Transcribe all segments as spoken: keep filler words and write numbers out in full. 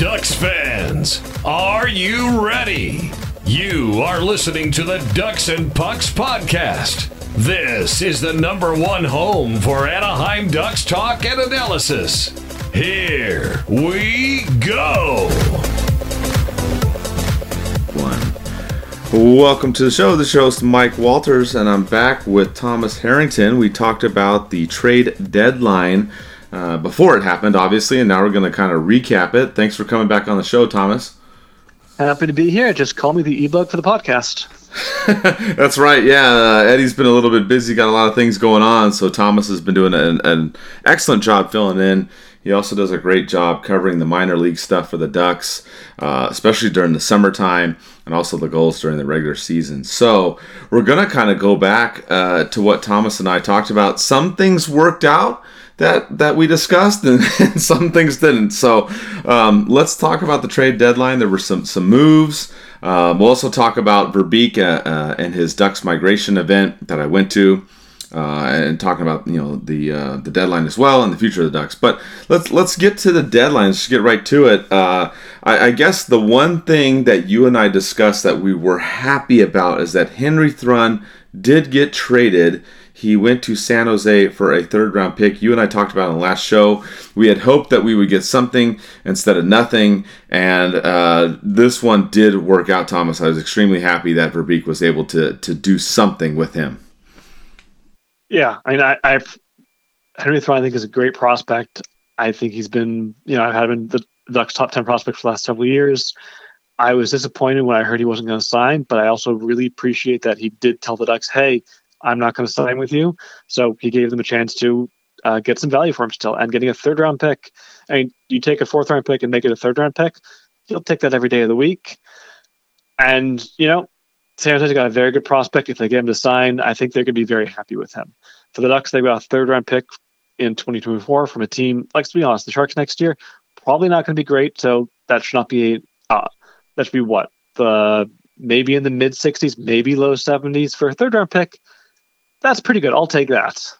Ducks fans, are you ready? You are listening to the Ducks and Pucks podcast. This is the number one home for Anaheim Ducks talk and analysis. Here we go. One. Welcome to the show. The show's Mike Walters, and I'm back with Thomas Harrington. We talked about the trade deadline uh, before it happened, obviously, and now we're going to kind of recap it. Thanks for coming back on the show, Thomas. Happy to be here. Just call me the e-bug for the podcast. That's right. Yeah, uh, Eddie's been a little bit busy, got a lot of things going on, so Thomas has been doing an, an excellent job filling in. He also does a great job covering the minor league stuff for the Ducks, uh, especially during the summertime and also the Gulls during the regular season. So we're going to kind of go back uh, to what Thomas and I talked about. Some things worked out that that we discussed, and, and some things didn't. So um, let's talk about the trade deadline. There were some, some moves. Uh, we'll also talk about Verbeek uh, uh, and his Ducks migration event that I went to. Uh, and talking about you know the uh, the deadline as well and the future of the Ducks, but let's let's get to the deadline. Let's get right to it. Uh, I, I guess the one thing that you and I discussed that we were happy about is that Henry Thrun did get traded. He went to San Jose for a third round pick. You and I talked about it on the last show. We had hoped that we would get something instead of nothing. And uh, this one did work out, Thomas. I was extremely happy that Verbeek was able to to do something with him. Yeah, I mean, I, I've Henry Thrun, I think, is a great prospect. I think he's been, you know, I've had him in the Ducks' top ten prospects for the last several years. I was disappointed when I heard he wasn't going to sign, but I also really appreciate that he did tell the Ducks, hey, I'm not going to sign with you. So he gave them a chance to uh, get some value for him still. And getting a third round pick, I mean, you take a fourth round pick and make it a third round pick, you'll take that every day of the week. And, you know, San Jose's got a very good prospect. If they get him to sign, I think they're going to be very happy with him. For the Ducks, they've got a third-round pick in twenty twenty-four from a team, like, to be honest, the Sharks next year, probably not going to be great, so that should not be, uh, that should be what? the Maybe in the mid-sixties, maybe low seventies. For a third-round pick, that's pretty good. I'll take that.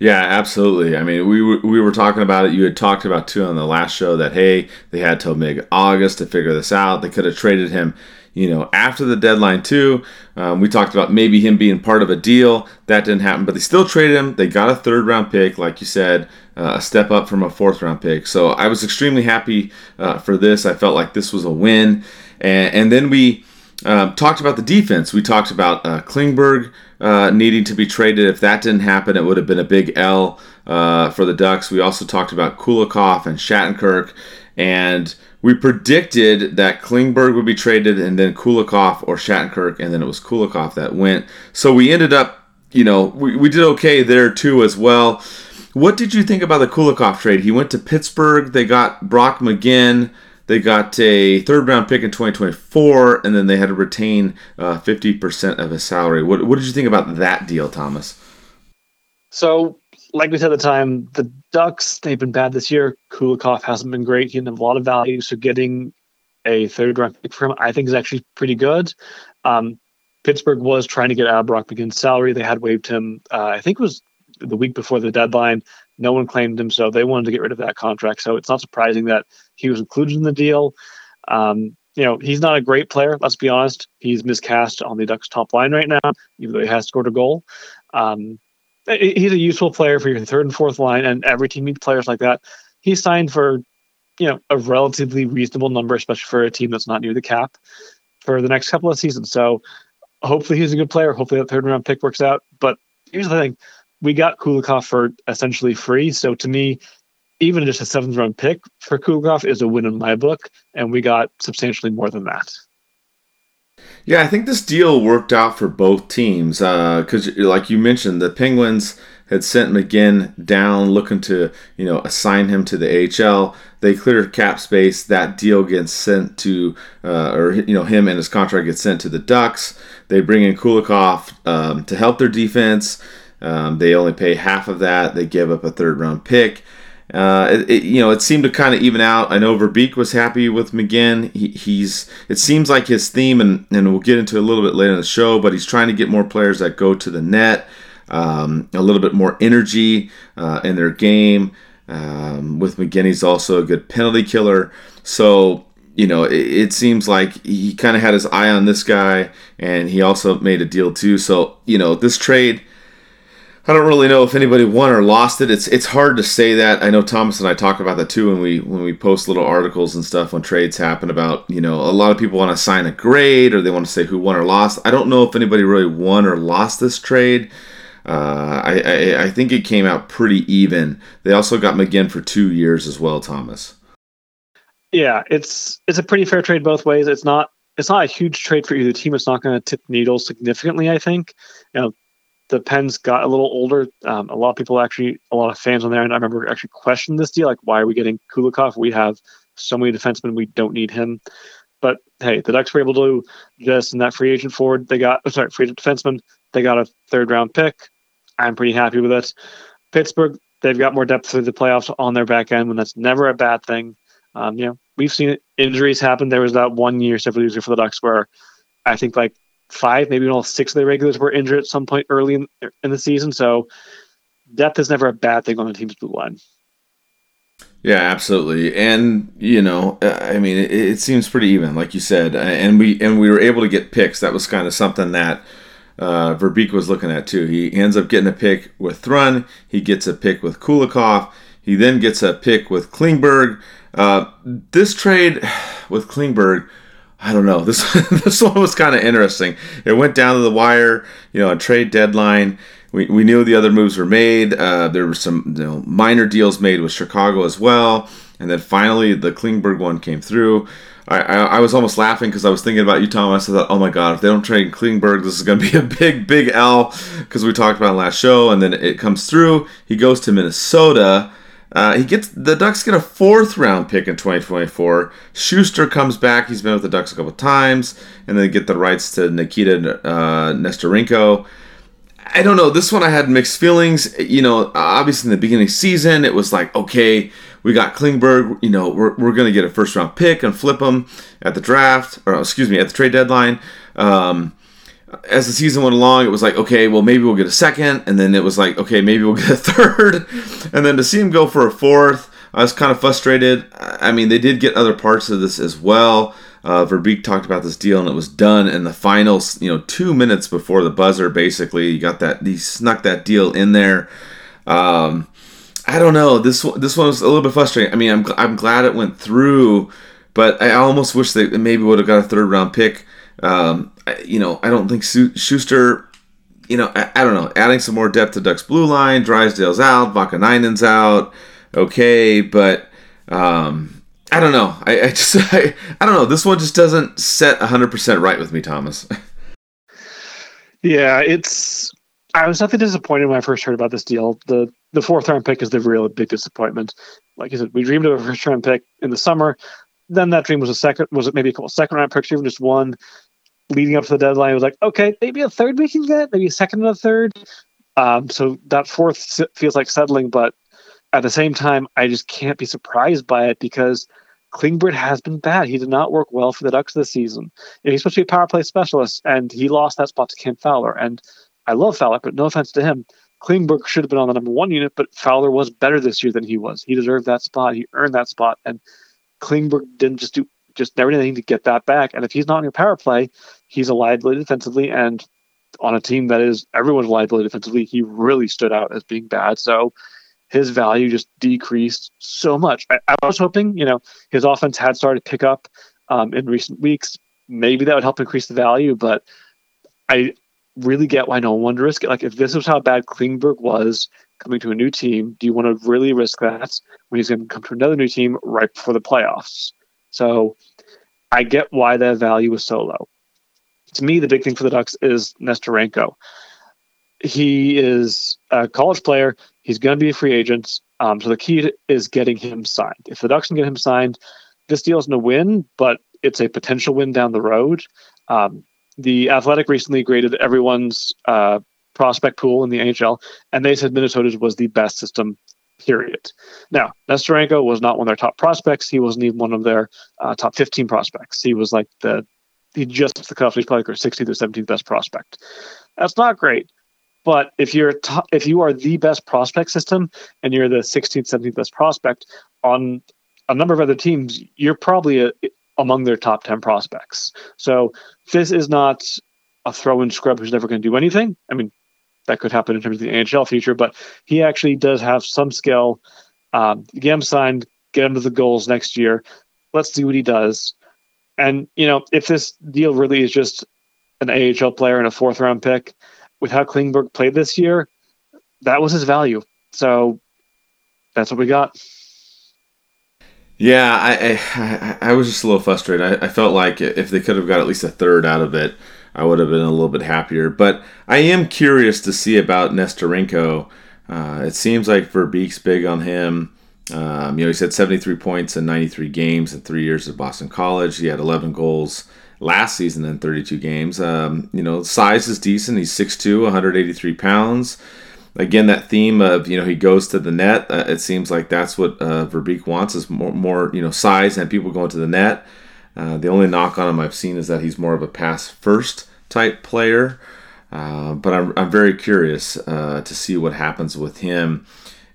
Yeah, absolutely. I mean, we were, we were talking about it. You had talked about, too, on the last show that, hey, they had till mid-August to figure this out. They could have traded him. You know, after the deadline, too, um, we talked about maybe him being part of a deal. That didn't happen, but they still traded him. They got a third-round pick, like you said, uh, a step up from a fourth-round pick. So I was extremely happy uh, for this. I felt like this was a win. And, and then we uh, talked about the defense. We talked about uh, Klingberg uh, needing to be traded. If that didn't happen, it would have been a big L uh, for the Ducks. We also talked about Kulikov and Shattenkirk. And we predicted that Klingberg would be traded and then Kulikov or Shattenkirk, and then it was Kulikov that went. So we ended up, you know, we, we did okay there too as well. What did you think about the Kulikov trade? He went to Pittsburgh. They got Brock McGinn. They got a third-round pick in twenty twenty-four, and then they had to retain uh, fifty percent of his salary. What, what did you think about that deal, Thomas? So, like we said at the time, the Ducks, they've been bad this year. Kulikov hasn't been great. He didn't have a lot of value, so getting a third-round pick for him, I think, is actually pretty good. Um, Pittsburgh was trying to get out of Brock McGinn's salary. They had waived him, uh, I think it was the week before the deadline. No one claimed him, so they wanted to get rid of that contract. So it's not surprising that he was included in the deal. Um, you know, he's not a great player, let's be honest. He's miscast on the Ducks' top line right now, even though he has scored a goal. Um He's a useful player for your third and fourth line, and every team needs players like that. He signed for, you know, a relatively reasonable number, especially for a team that's not near the cap, for the next couple of seasons. So hopefully he's a good player. Hopefully that third round pick works out. But here's the thing. We got Kulikov for essentially free. So to me, even just a seventh round pick for Kulikov is a win in my book. And we got substantially more than that. Yeah, I think this deal worked out for both teams because, uh, like you mentioned, the Penguins had sent McGinn down looking to, you know, assign him to the A H L. They cleared cap space. That deal gets sent to, uh, or, you know, him and his contract gets sent to the Ducks. They bring in Kulikov um, to help their defense. Um, they only pay half of that. They give up a third-round pick. Uh, it, it, you know, it seemed to kind of even out. I know Verbeek was happy with McGinn. He, he's, it seems like his theme, and, and we'll get into it a little bit later in the show, but he's trying to get more players that go to the net, um, a little bit more energy uh, in their game. Um, with McGinn, he's also a good penalty killer. So, you know, it, it seems like he kind of had his eye on this guy, and he also made a deal too. So, you know, this trade, I don't really know if anybody won or lost it. It's it's hard to say that. I know Thomas and I talk about that too when we when we post little articles and stuff when trades happen about, you know, a lot of people want to assign a grade or they want to say who won or lost. I don't know if anybody really won or lost this trade. Uh, I, I I think it came out pretty even. They also got McGinn for two years as well, Thomas. Yeah, it's it's a pretty fair trade both ways. It's not it's not a huge trade for either team. It's not going to tip the needle significantly, I think. You know, the Pens got a little older. Um, a lot of people actually, a lot of fans on there, and I remember actually questioned this deal, like, why are we getting Kulikov? We have so many defensemen, we don't need him. But hey, the Ducks were able to do this, and that free agent forward, they got, sorry, free agent defenseman, they got a third round pick. I'm pretty happy with it. Pittsburgh, they've got more depth through the playoffs on their back end, and that's never a bad thing. Um, you know, we've seen injuries happen. There was that one year, several years ago for the Ducks, where I think like five, maybe all six of their regulars were injured at some point early in, in the season. So depth is never a bad thing on the team's blue line. Yeah, absolutely. And, you know, I mean, it, it seems pretty even, like you said. And we and we were able to get picks. That was kind of something that uh, Verbeek was looking at too. He ends up getting a pick with Thrun. He gets a pick with Kulikov. He then gets a pick with Klingberg. Uh, this trade with Klingberg, I don't know. This this one was kind of interesting. It went down to the wire, you know, a trade deadline. We we knew the other moves were made. Uh, there were some, you know, minor deals made with Chicago as well, and then finally the Klingberg one came through. I I, I was almost laughing because I was thinking about you, Thomas. I thought, oh my God, if they don't trade Klingberg, this is going to be a big big L, because we talked about it on the last show, and then it comes through. He goes to Minnesota. Uh, he gets the Ducks get a fourth round pick in twenty twenty-four. Schuster comes back. He's been with the Ducks a couple times, and they get the rights to Nikita uh, Nesterenko. I don't know. This one I had mixed feelings. You know, obviously in the beginning of the season, it was like, okay, we got Klingberg. You know, we're we're gonna get a first round pick and flip him at the draft, or excuse me, at the trade deadline. Um, As the season went along, it was like, okay, well, maybe we'll get a second. And then it was like, okay, maybe we'll get a third. And then to see him go for a fourth, I was kind of frustrated. I mean, they did get other parts of this as well. Uh, Verbeek talked about this deal, and it was done in the final, you know, two minutes before the buzzer, basically. You got that, he snuck that deal in there. Um, I don't know. This, this one was a little bit frustrating. I mean, I'm, I'm glad it went through, but I almost wish they maybe would have got a third round pick. Um, you know, I don't think Schuster, you know, I, I don't know, adding some more depth to Ducks blue line. Drysdale's out, Vaakanainen's out, okay, but um, I don't know, I, I just, I, I don't know, this one just doesn't set one hundred percent right with me, Thomas. Yeah, it's, I was definitely disappointed when I first heard about this deal. The the fourth round pick is the real big disappointment. Like I said, we dreamed of a first round pick in the summer, then that dream was a second, was it maybe a couple second round picks, even just one. Leading up to the deadline, it was like, okay, maybe a third we can get, maybe a second and a third. Um, so that fourth feels like settling, but at the same time, I just can't be surprised by it because Klingberg has been bad. He did not work well for the Ducks this season. He's supposed to be a power play specialist, and he lost that spot to Cam Fowler. And I love Fowler, but no offense to him. Klingberg should have been on the number one unit, but Fowler was better this year than he was. He deserved that spot. He earned that spot, and Klingberg didn't just do just never did anything to get that back. And if he's not in your power play, he's a liability defensively. And on a team that is everyone's liability defensively, he really stood out as being bad. So his value just decreased so much. I, I was hoping, you know, his offense had started to pick up um, in recent weeks. Maybe that would help increase the value, but I really get why no one wanted to risk it. Like, if this was how bad Klingberg was coming to a new team, do you want to really risk that when he's going to come to another new team right before the playoffs? So I get why that value was so low. To me, the big thing for the Ducks is Nesterenko. He is a college player. He's going to be a free agent. Um, so the key is getting him signed. If the Ducks can get him signed, this deal isn't a win, but it's a potential win down the road. Um, the Athletic recently graded everyone's uh, prospect pool in the N H L, and they said Minnesota's was the best system, period. Now, Nesterenko was not one of their top prospects. He wasn't even one of their uh, top fifteen prospects. He was like the, he just the cuff. He's probably like their sixteenth or seventeenth best prospect. That's not great, But if you're t- if you are the best prospect system and you're the sixteenth, seventeenth best prospect on a number of other teams, you're probably a, among their top ten prospects. So this is not a throw-in scrub who's never going to do anything. I mean, that could happen in terms of the N H L future, but he actually does have some skill. Um, get him signed, get him to the Gulls next year. Let's see what he does. And, you know, if this deal really is just an A H L player and a fourth-round pick, with how Klingberg played this year, that was his value. So that's what we got. Yeah, I I, I was just a little frustrated. I, I felt like if they could have got at least a third out of it, I would have been a little bit happier. But I am curious to see about Nesterenko. Uh, it seems like Verbeek's big on him. Um, you know, he's had seventy-three points in ninety-three games in three years at Boston College. He had eleven goals last season in thirty-two games. Um, you know, size is decent. He's six foot two, one hundred eighty-three pounds. Again, that theme of, you know, he goes to the net. Uh, it seems like that's what uh, Verbeek wants is more, more, you know, size and people going to the net. Uh, the only knock on him I've seen is that he's more of a pass-first type player. Uh, but I'm, I'm very curious uh, to see what happens with him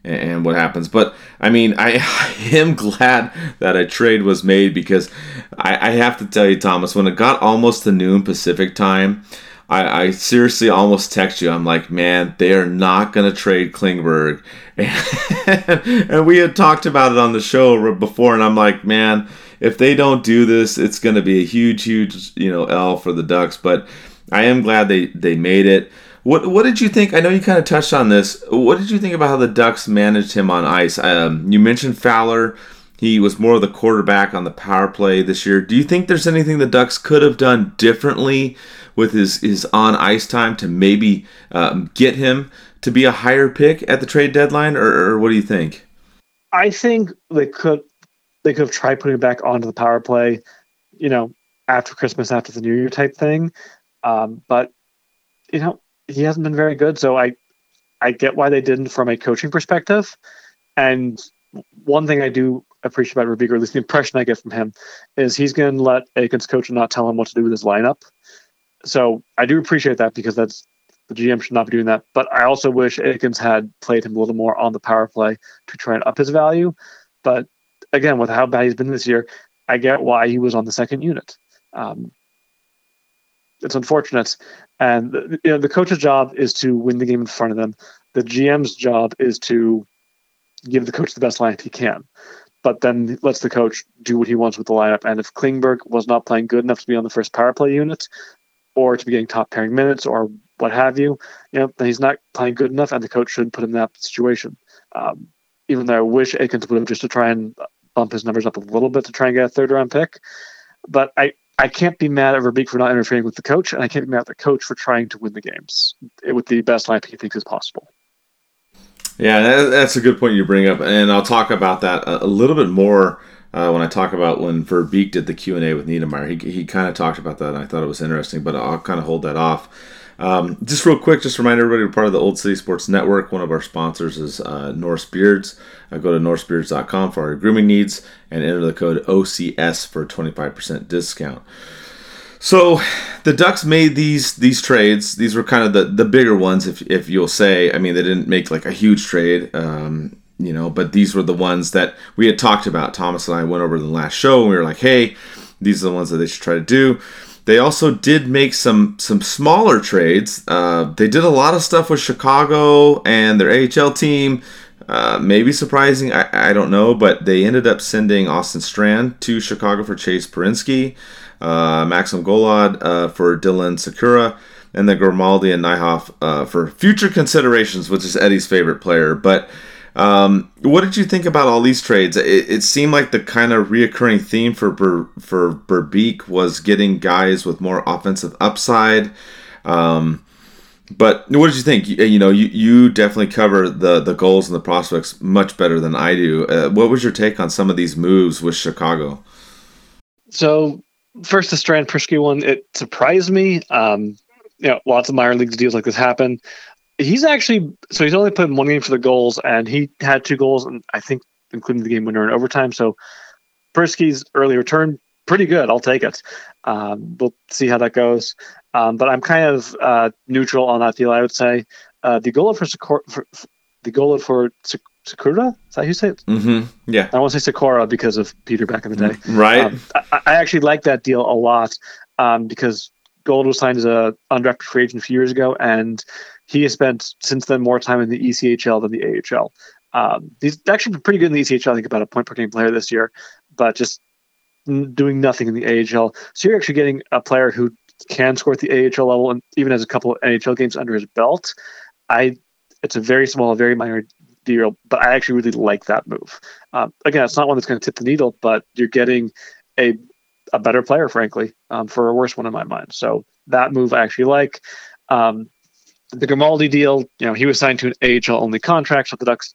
and, and what happens. But, I mean, I, I am glad that a trade was made because I, I have to tell you, Thomas, when it got almost to noon Pacific time, I, I seriously almost text you. I'm like, man, they are not going to trade Klingberg. And, and we had talked about it on the show before, and I'm like, man, if they don't do this, it's going to be a huge, huge, you know, L for the Ducks. But I am glad they, they made it. What what did you think? I know you kind of touched on this. What did you think about how the Ducks managed him on ice? Um, you mentioned Fowler. He was more of the quarterback on the power play this year. Do you think there's anything the Ducks could have done differently with his, his on-ice time to maybe um, get him to be a higher pick at the trade deadline, or, or what do you think? I think they could they could have tried putting him back onto the power play, you know, after Christmas, after the New Year type thing. Um, but, you know, he hasn't been very good, so I, I get why they didn't from a coaching perspective. And one thing I do appreciate about Verbeek, or at least the impression I get from him, is he's going to let Eakins coach and not tell him what to do with his lineup. So I do appreciate that, because that's the G M should not be doing that. But I also wish Eakins had played him a little more on the power play to try and up his value. But again, with how bad he's been this year, I get why he was on the second unit. Um, it's unfortunate. And you know, the coach's job is to win the game in front of them. The G M's job is to give the coach the best lineup he can, but then lets the coach do what he wants with the lineup. And if Klingberg was not playing good enough to be on the first power play unit, or to be getting top pairing minutes, or what have you, you know, then he's not playing good enough, and the coach shouldn't put him in that situation. Um, even though I wish Eakins would have, just to try and bump his numbers up a little bit to try and get a third round pick. But I, I can't be mad at Verbeek for not interfering with the coach, and I can't be mad at the coach for trying to win the games with the best lineup he thinks is possible. Yeah, that's a good point you bring up, and I'll talk about that a little bit more uh, when I talk about when Verbeek did the Q and A with Niedermeyer. He he kind of talked about that, and I thought it was interesting, but I'll kind of hold that off. Um, just real quick, just remind everybody we're part of the Old City Sports Network. One of our sponsors is uh, Norse Beards. Uh, go to norse beards dot com for our grooming needs, and enter the code O C S for a twenty-five percent discount. So the Ducks made these these trades. These were kind of the, the bigger ones, if if you'll say. I mean, they didn't make like a huge trade, um, you know, but these were the ones that we had talked about. Thomas and I went over the last show, and we were like, hey, these are the ones that they should try to do. They also did make some some smaller trades. Uh, they did a lot of stuff with Chicago and their A H L team. Uh, maybe surprising, I, I don't know, but they ended up sending Austin Strand to Chicago for Chase Perinsky, uh, Maxim Golod uh, for Dylan Sikora, and then Grimaldi and Nyhoff uh, for future considerations, which is Eddie's favorite player. But um, what did you think about all these trades? It, it seemed like the kind of reoccurring theme for Ber, for Verbeek was getting guys with more offensive upside. Um But what did you think? You, you know, you, you definitely cover the, the goals and the prospects much better than I do. Uh, what was your take on some of these moves with Chicago? So, first, the Strand Prischke one, it surprised me. Um, you know, lots of minor league deals like this happen. He's actually, so he's only played one game for the Goals, and he had two goals, and I think including the game winner in overtime. So, Prischke's early return pretty good. I'll take it. Um, we'll see how that goes. Um, but I'm kind of uh, neutral on that deal, I would say. Uh, the goal for, Sikora, for the goal for Sik- Sikora? Is that who you say it? Mm-hmm. Yeah. I won't say Sikora because of Peter back in the day. Right. Um, I, I actually like that deal a lot um, because Gold was signed as a undrafted free agent a few years ago, and he has spent since then more time in the E C H L than the A H L. Um, he's actually been pretty good in the E C H L, I think about a point per game player this year, but just n- doing nothing in the A H L. So you're actually getting a player who can score at the A H L level and even has a couple of N H L games under his belt. I, it's a very small, very minor deal, but I actually really like that move. Um, again, it's not one that's going to tip the needle, but you're getting a a better player, frankly, um, for a worse one in my mind. So that move I actually like. Um, the Grimaldi deal, you know, he was signed to an A H L only contract, so the Ducks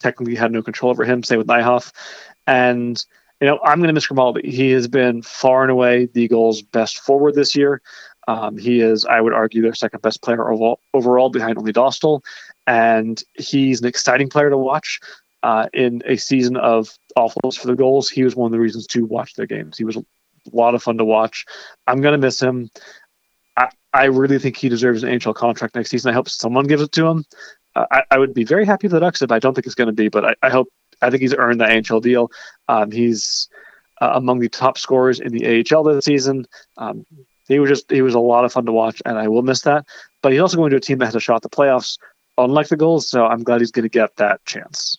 technically had no control over him, same with Nyhoff. And, you know, I'm going to miss Grimaldi. He has been far and away the Gulls' best forward this year. Um, he is, I would argue, their second best player overall, overall behind only Dostal. And he's an exciting player to watch. Uh, in a season of awfulness for the Gulls, he was one of the reasons to watch their games. He was a lot of fun to watch. I'm going to miss him. I, I really think he deserves an N H L contract next season. I hope someone gives it to him. Uh, I, I would be very happy for the Ducks if I don't think it's going to be, but I, I hope, I think he's earned the N H L deal. Um, he's uh, among the top scorers in the A H L this season. Um, he was just, he was a lot of fun to watch, and I will miss that. But he's also going to a team that has a shot at the playoffs, unlike the Gulls, so I'm glad he's going to get that chance.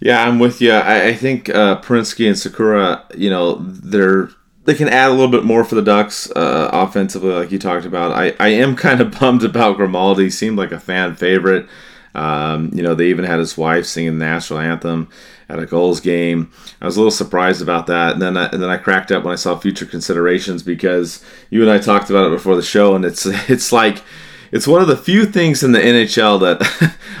Yeah, I'm with you. I, I think uh, Perinsky and Sikora, you know, they're they can add a little bit more for the Ducks uh, offensively, like you talked about. I, I am kind of bummed about Grimaldi. He seemed like a fan favorite. Um, you know, they even had his wife singing the national anthem at a Gulls game. I was a little surprised about that, and then I, and then I cracked up when I saw future considerations, because you and I talked about it before the show, and it's it's like it's one of the few things in the N H L that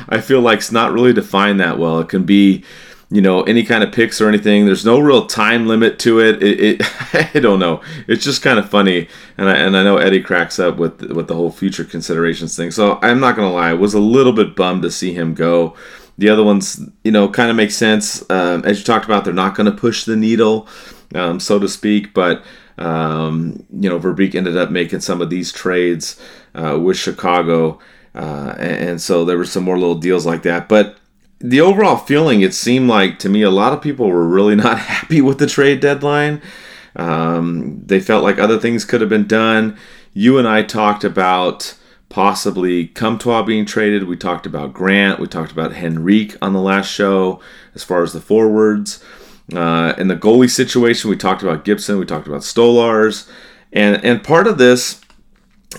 I feel like it's not really defined that well. It can be, you know, any kind of picks or anything. There's no real time limit to it. It, it I don't know. It's just kind of funny, and I and I know Eddie cracks up with with the whole future considerations thing. So I'm not gonna lie, I was a little bit bummed to see him go. The other ones, you know, kind of make sense. Um, as you talked about, they're not gonna push the needle, um, so to speak, but. Um, you know, Verbeek ended up making some of these trades uh, with Chicago, uh, and, and so there were some more little deals like that. But the overall feeling, it seemed like to me, a lot of people were really not happy with the trade deadline. Um, they felt like other things could have been done. You and I talked about possibly Comtois being traded. We talked about Grant. We talked about Henrique on the last show as far as the forwards. Uh, in the goalie situation, we talked about Gibson, we talked about Stolarz, and and part of this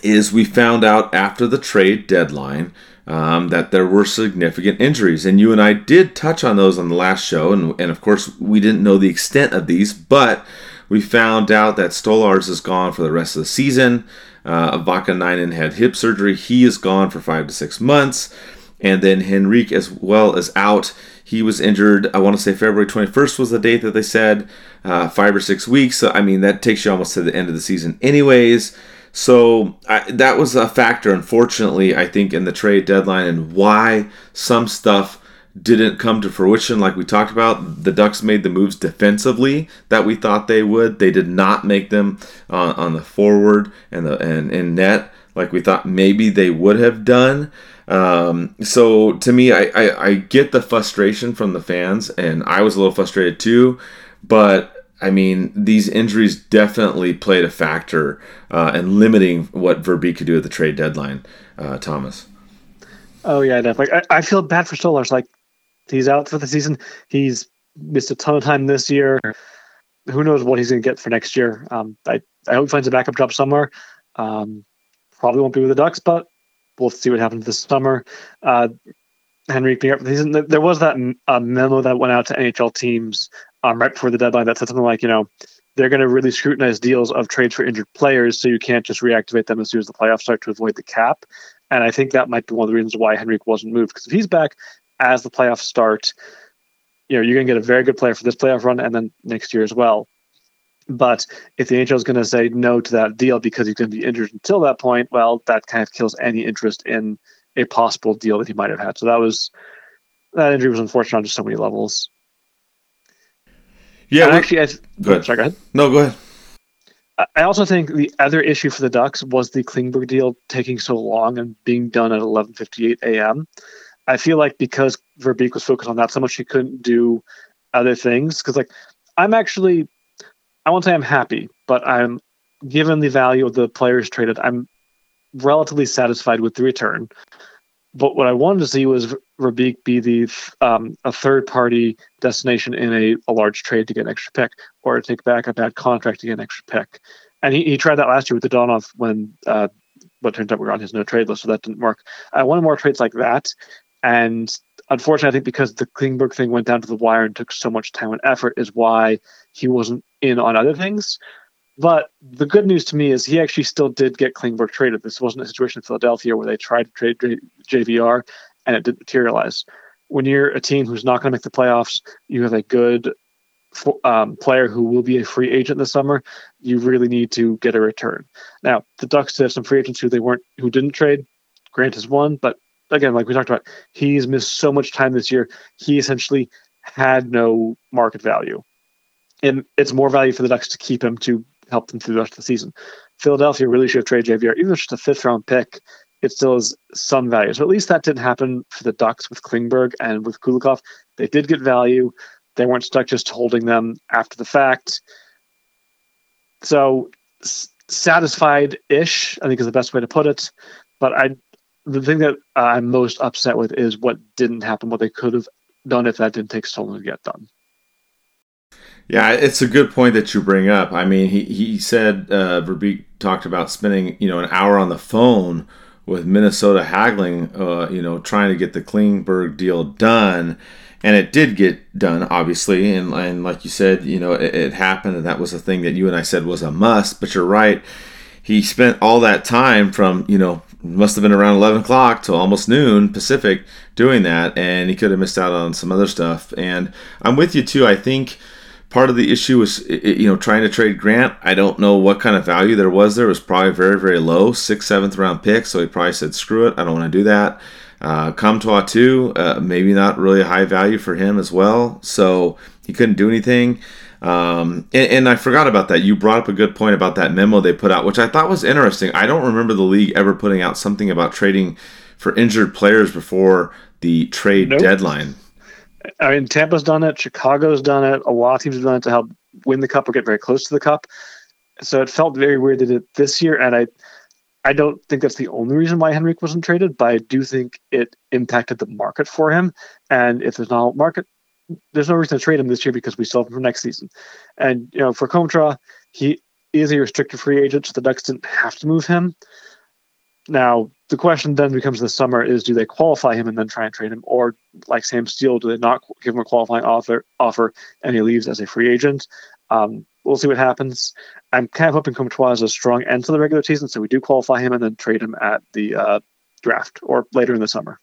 is we found out after the trade deadline um, that there were significant injuries, and you and I did touch on those on the last show, and, and of course we didn't know the extent of these, but we found out that Stolarz is gone for the rest of the season. uh, Vaakanainen had hip surgery, he is gone for five to six months, and then Henrique as well is out. He was injured, I want to say February twenty-first was the date that they said, uh, five or six weeks. So, I mean, that takes you almost to the end of the season anyways. So I, that was a factor, unfortunately, I think, in the trade deadline and why some stuff didn't come to fruition. Like we talked about, the Ducks made the moves defensively that we thought they would. They did not make them uh, on the forward and the and, and net like we thought maybe they would have done. Um, so to me, I, I, I get the frustration from the fans, and I was a little frustrated too, but I mean, these injuries definitely played a factor uh, in limiting what Verbeek could do at the trade deadline, uh, Thomas. Oh yeah, definitely. I, I feel bad for Stolarz. Like, he's out for the season. He's missed a ton of time this year. Who knows what he's going to get for next year. Um, I, I hope he finds a backup job somewhere. Um, probably won't be with the Ducks, but we'll see what happens this summer. Uh, Henrique, there was that uh, memo that went out to N H L teams um, right before the deadline that said something like, you know, they're going to really scrutinize deals of trades for injured players, so you can't just reactivate them as soon as the playoffs start to avoid the cap. And I think that might be one of the reasons why Henrique wasn't moved, because if he's back as the playoffs start, you know, you're going to get a very good player for this playoff run and then next year as well. But if the N H L is going to say no to that deal because he's going to be injured until that point, well, that kind of kills any interest in a possible deal that he might have had. So that was that injury was unfortunate on just so many levels. Yeah, and actually, I th- go ahead. Sorry, go ahead. No, go ahead. I also think the other issue for the Ducks was the Klingberg deal taking so long and being done at eleven fifty-eight a.m. I feel like because Verbeek was focused on that so much, he couldn't do other things. Because, like, I'm actually, I won't say I'm happy, but I'm, given the value of the players traded, I'm relatively satisfied with the return. But what I wanted to see was Verbeek be the um, a third-party destination in a, a large trade to get an extra pick, or take back a bad contract to get an extra pick. And he, he tried that last year with the Donov when uh, what turns out we were on his no-trade list, so that didn't work. I wanted more trades like that, and unfortunately, I think because the Klingberg thing went down to the wire and took so much time and effort is why he wasn't in on other things. But the good news to me is he actually still did get Klingberg traded. This wasn't a situation in Philadelphia where they tried to trade J V R and it didn't materialize. When you're a team who's not going to make the playoffs, you have a good um, player who will be a free agent this summer. You really need to get a return. Now, the Ducks have some free agents who they weren't, who didn't trade. Grant is one, but again, like we talked about, he's missed so much time this year. He essentially had no market value, and it's more value for the Ducks to keep him to help them through the rest of the season. Philadelphia really should have traded J V R. Even if it's just a fifth-round pick, it still is some value. So at least that didn't happen for the Ducks with Klingberg and with Kulikov. They did get value. They weren't stuck just holding them after the fact. So satisfied-ish, I think, is the best way to put it. But I, the thing that I'm most upset with is what didn't happen, what they could have done if that didn't take so long to get done. Yeah, it's a good point that you bring up. I mean, he, he said, uh, Verbeek talked about spending, you know, an hour on the phone with Minnesota haggling, uh, you know, trying to get the Klingberg deal done. And it did get done, obviously. And, and like you said, you know, it, it happened. And that was a thing that you and I said was a must. But you're right. He spent all that time from, you know, must have been around eleven o'clock till almost noon Pacific doing that. And he could have missed out on some other stuff. And I'm with you, too. I think part of the issue was, you know, trying to trade Grant. I don't know what kind of value there was there. It was probably very, very low, sixth, seventh round pick. So he probably said, screw it, I don't want to do that. Uh, Comtois too, uh, maybe not really high value for him as well. So he couldn't do anything. Um, and, and I forgot about that. You brought up a good point about that memo they put out, which I thought was interesting. I don't remember the league ever putting out something about trading for injured players before the trade nope. deadline. I mean, Tampa's done it. Chicago's done it. A lot of teams have done it to help win the cup or get very close to the cup. So it felt very weird they did it this year. And I I don't think that's the only reason why Henrique wasn't traded, but I do think it impacted the market for him. And if there's not a market, there's no reason to trade him this year because we still have him for next season. And, you know, for Comtois, he is a restricted free agent, so the Ducks didn't have to move him. Now, the question then becomes this summer is, do they qualify him and then try and trade him? Or, like Sam Steele, do they not give him a qualifying offer, offer and he leaves as a free agent? Um, we'll see what happens. I'm kind of hoping Comtois is a strong end to the regular season, so we do qualify him and then trade him at the uh, draft or later in the summer.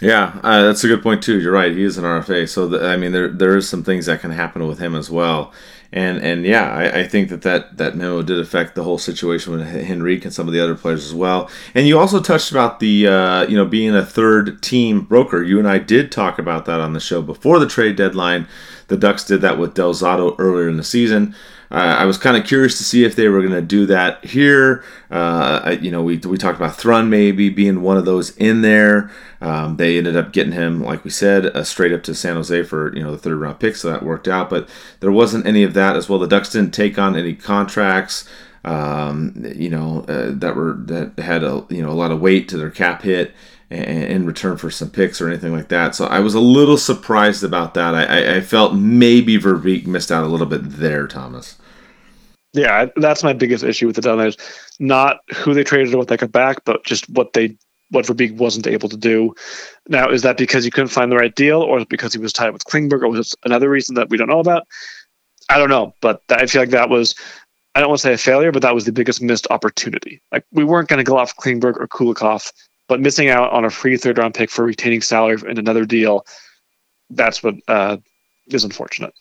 Yeah, uh, that's a good point, too. You're right. He is an R F A. So, the, I mean, there there is some things that can happen with him as well. And, and yeah, I, I think that, that that memo did affect the whole situation with Henrique and some of the other players as well. And you also touched about the, uh, you know, being a third team broker. You and I did talk about that on the show before the trade deadline. The Ducks did that with Del Zotto earlier in the season. Uh, I was kind of curious to see if they were going to do that here. Uh, I, you know, we we talked about Thrun maybe being one of those in there. Um, they ended up getting him, like we said, uh, straight up to San Jose for, you know, the third round pick, so that worked out. But there wasn't any of that as well. The Ducks didn't take on any contracts, um, you know, uh, that were that had a you know a lot of weight to their cap hit in return for some picks or anything like that. So I was a little surprised about that. I, I felt maybe Verbeek missed out a little bit there, Thomas. Yeah, that's my biggest issue with the deadline is not who they traded or what they got back, but just what they what Verbeek wasn't able to do. Now, is that because he couldn't find the right deal, or because he was tied with Klingberg, or was it another reason that we don't know about? I don't know, but I feel like that was, I don't want to say a failure, but that was the biggest missed opportunity. Like, we weren't going to go off Klingberg or Kulikov, but missing out on a free third-round pick for retaining salary in another deal, that's what uh, is unfortunate.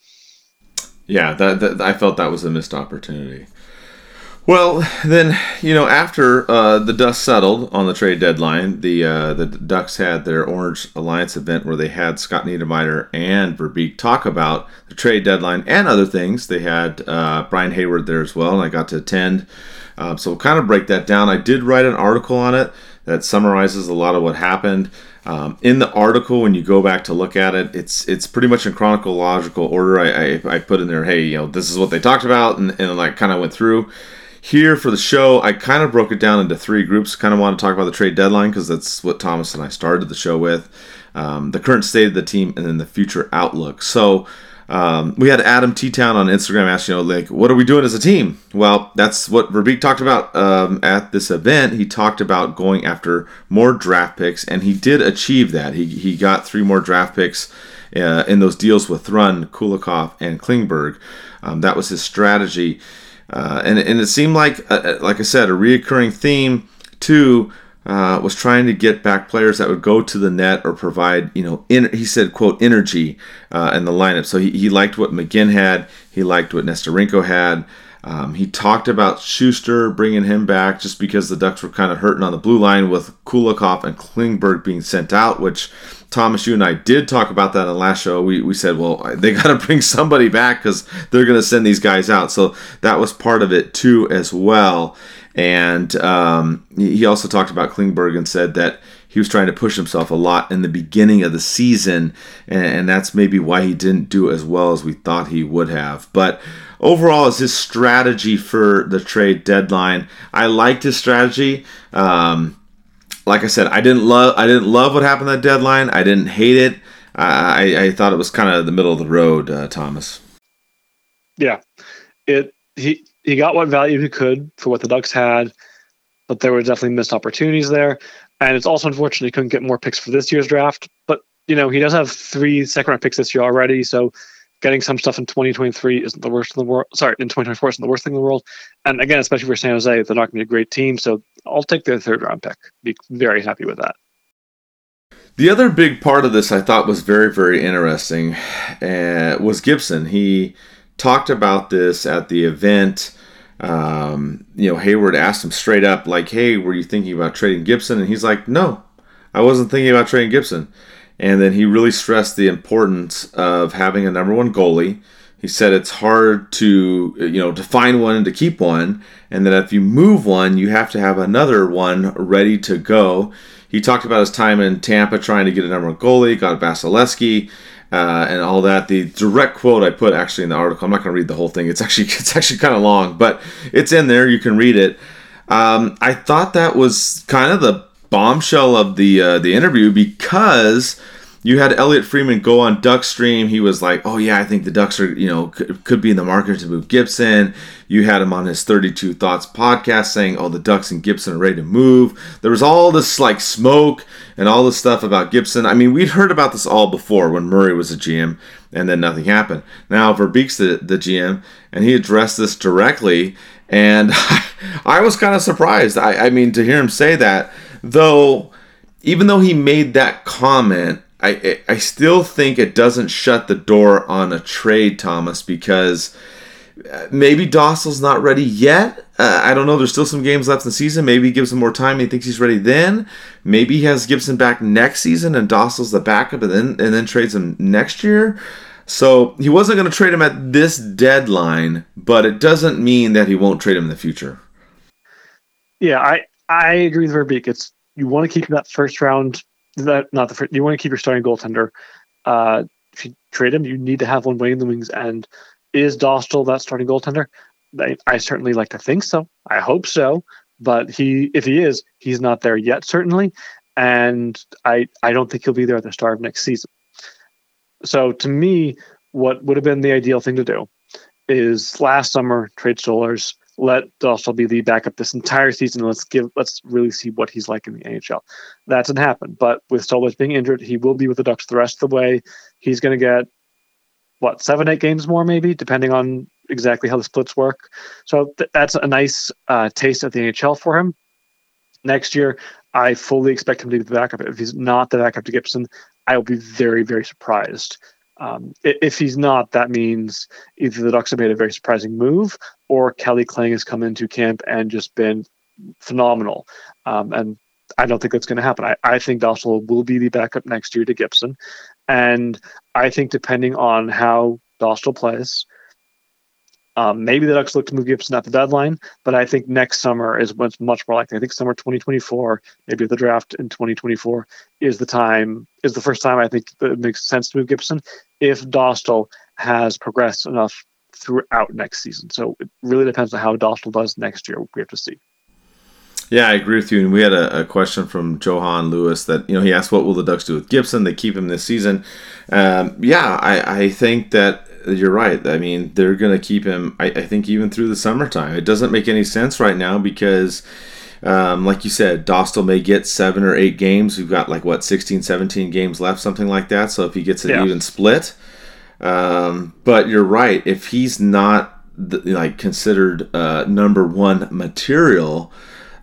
Yeah, that, that, I felt that was a missed opportunity. Well, then, you know, after uh, the dust settled on the trade deadline, the uh, the Ducks had their Orange Alliance event where they had Scott Niedermayer and Verbeek talk about the trade deadline and other things. They had uh, Brian Hayward there as well, and I got to attend. Uh, so we'll kind of break that down. I did write an article on it that summarizes a lot of what happened. Um, in the article, when you go back to look at it, it's it's pretty much in chronological order. I, I, I put in there, hey, you know, this is what they talked about, and, and like kind of went through. Here for the show, I kind of broke it down into three groups. Kind of want to talk about the trade deadline because that's what Thomas and I started the show with. Um, the current state of the team and then the future outlook. So um, we had Adam T-Town on Instagram asking, you know, like, what are we doing as a team? Well, that's what Verbeek talked about um, at this event. He talked about going after more draft picks, and he did achieve that. He he got three more draft picks uh, in those deals with Thrun, Kulikov, and Klingberg. Um, that was his strategy. Uh, and, and it seemed like, uh, like I said, a reoccurring theme, too, uh, was trying to get back players that would go to the net or provide, you know, in, he said, quote, energy uh, in the lineup. So he, he liked what McGinn had. He liked what Nesterenko had. Um, he talked about Schuster, bringing him back just because the Ducks were kind of hurting on the blue line with Kulikov and Klingberg being sent out, which, Thomas, you and I did talk about that in the last show. We we said, well, they got to bring somebody back because they're going to send these guys out. So that was part of it, too, as well. And um, he also talked about Klingberg and said that he was trying to push himself a lot in the beginning of the season, and, and that's maybe why he didn't do as well as we thought he would have. But overall, is his strategy for the trade deadline. I liked his strategy. Um, like I said, I didn't love. I didn't love what happened at that deadline. I didn't hate it. I, I thought it was kind of the middle of the road, uh, Thomas. Yeah, it. He he got what value he could for what the Ducks had, but there were definitely missed opportunities there. And it's also unfortunate he couldn't get more picks for this year's draft. But you know, he does have three second round picks this year already, so. Getting some stuff in twenty twenty-three isn't the worst in the world. Sorry, in twenty twenty-four isn't the worst thing in the world. And again, especially for San Jose, they're not going to be a great team. So I'll take their third round pick. Be very happy with that. The other big part of this I thought was very, very interesting uh, was Gibson. He talked about this at the event. Um, you know, Hayward asked him straight up, like, hey, were you thinking about trading Gibson? And he's like, no, I wasn't thinking about trading Gibson. And then he really stressed the importance of having a number one goalie. He said it's hard to, you know, to find one and to keep one. And that if you move one, you have to have another one ready to go. He talked about his time in Tampa trying to get a number one goalie, got Vasilevsky, uh, and all that. The direct quote I put actually in the article, I'm not going to read the whole thing. It's actually, it's actually kind of long, but it's in there. You can read it. Um, I thought that was kind of the bombshell of the uh, the interview because you had Elliot Freeman go on Duckstream. He was like, oh yeah, I think the Ducks are, you know, could, could be in the market to move Gibson. You had him on his thirty-two Thoughts podcast saying, oh, the Ducks and Gibson are ready to move. There was all this like smoke and all this stuff about Gibson. I mean, we'd heard about this all before when Murray was a G M and then nothing happened. Now Verbeek's the, the G M and he addressed this directly. And I was kind of surprised. I, I mean, to hear him say that. Though, even though he made that comment, I I still think it doesn't shut the door on a trade, Thomas, because maybe Dostal's not ready yet. Uh, I don't know. There's still some games left in the season. Maybe he gives him more time. He thinks he's ready then. Maybe he has Gibson back next season and Dostal's the backup and then, and then trades him next year. So he wasn't going to trade him at this deadline, but it doesn't mean that he won't trade him in the future. Yeah, I, I agree with Verbeek. It's You want to keep that first round, that not the first, you want to keep your starting goaltender. Uh, if you trade him, you need to have one wing in the wings. And is Dostal that starting goaltender? I, I certainly like to think so. I hope so. But he, if he is, he's not there yet, certainly. And I, I don't think he'll be there at the start of next season. So to me, what would have been the ideal thing to do is last summer trade Stolarz. Let Dostal be the backup this entire season. Let's give. Let's really see what he's like in the N H L. That didn't happen. But with Stolarz being injured, he will be with the Ducks the rest of the way. He's going to get what seven, eight games more, maybe, depending on exactly how the splits work. So th- that's a nice uh, taste of the N H L for him. Next year, I fully expect him to be the backup. If he's not the backup to Gibson, I will be very, very surprised. Um, if he's not, that means either the Ducks have made a very surprising move or Kelly Klang has come into camp and just been phenomenal. Um, and I don't think that's going to happen. I, I think Dostal will be the backup next year to Gibson. And I think depending on how Dostal plays, um, maybe the Ducks look to move Gibson at the deadline, but I think next summer is what's much more likely. I think summer twenty twenty-four, maybe the draft in twenty twenty-four is the time, is the first time I think it makes sense to move Gibson if Dostal has progressed enough throughout next season. So it really depends on how Dostal does next year. We have to see. Yeah, I agree with you. And we had a, a question from Johan Lewis that, you know, he asked, what will the Ducks do with Gibson? They keep him this season. Um, yeah, I, I think that you're right. I mean, they're going to keep him, I, I think, even through the summertime. It doesn't make any sense right now because, um, like you said, Dostal may get seven or eight games. We've got, like, what, sixteen, seventeen games left, something like that. So if he gets an yeah. even split. Um, but you're right. If he's not, like, considered uh, number one material,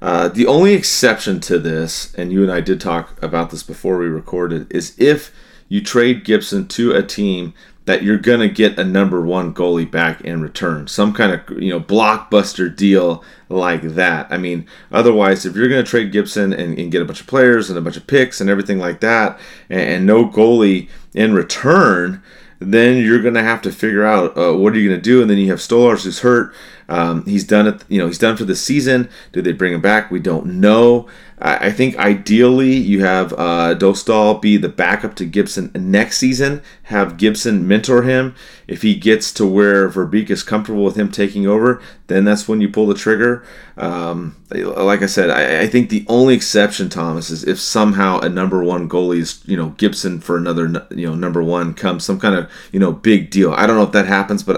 Uh, the only exception to this, and you and I did talk about this before we recorded, is if you trade Gibson to a team that you're going to get a number one goalie back in return. Some kind of, you know, blockbuster deal like that. I mean, otherwise, if you're going to trade Gibson and, and get a bunch of players and a bunch of picks and everything like that, and, and no goalie in return, then you're going to have to figure out uh, what are you going to do. And then you have Stolarz, who's hurt. Um, he's done it. You know, he's done for the season. Do they bring him back? We don't know. I, I think ideally you have uh, Dostal be the backup to Gibson next season. Have Gibson mentor him. If he gets to where Verbeek is comfortable with him taking over, then that's when you pull the trigger. Um, like I said, I, I think the only exception, Thomas, is if somehow a number one goalie is, you know, Gibson for another, you know, number one comes some kind of, you know, big deal. I don't know if that happens, but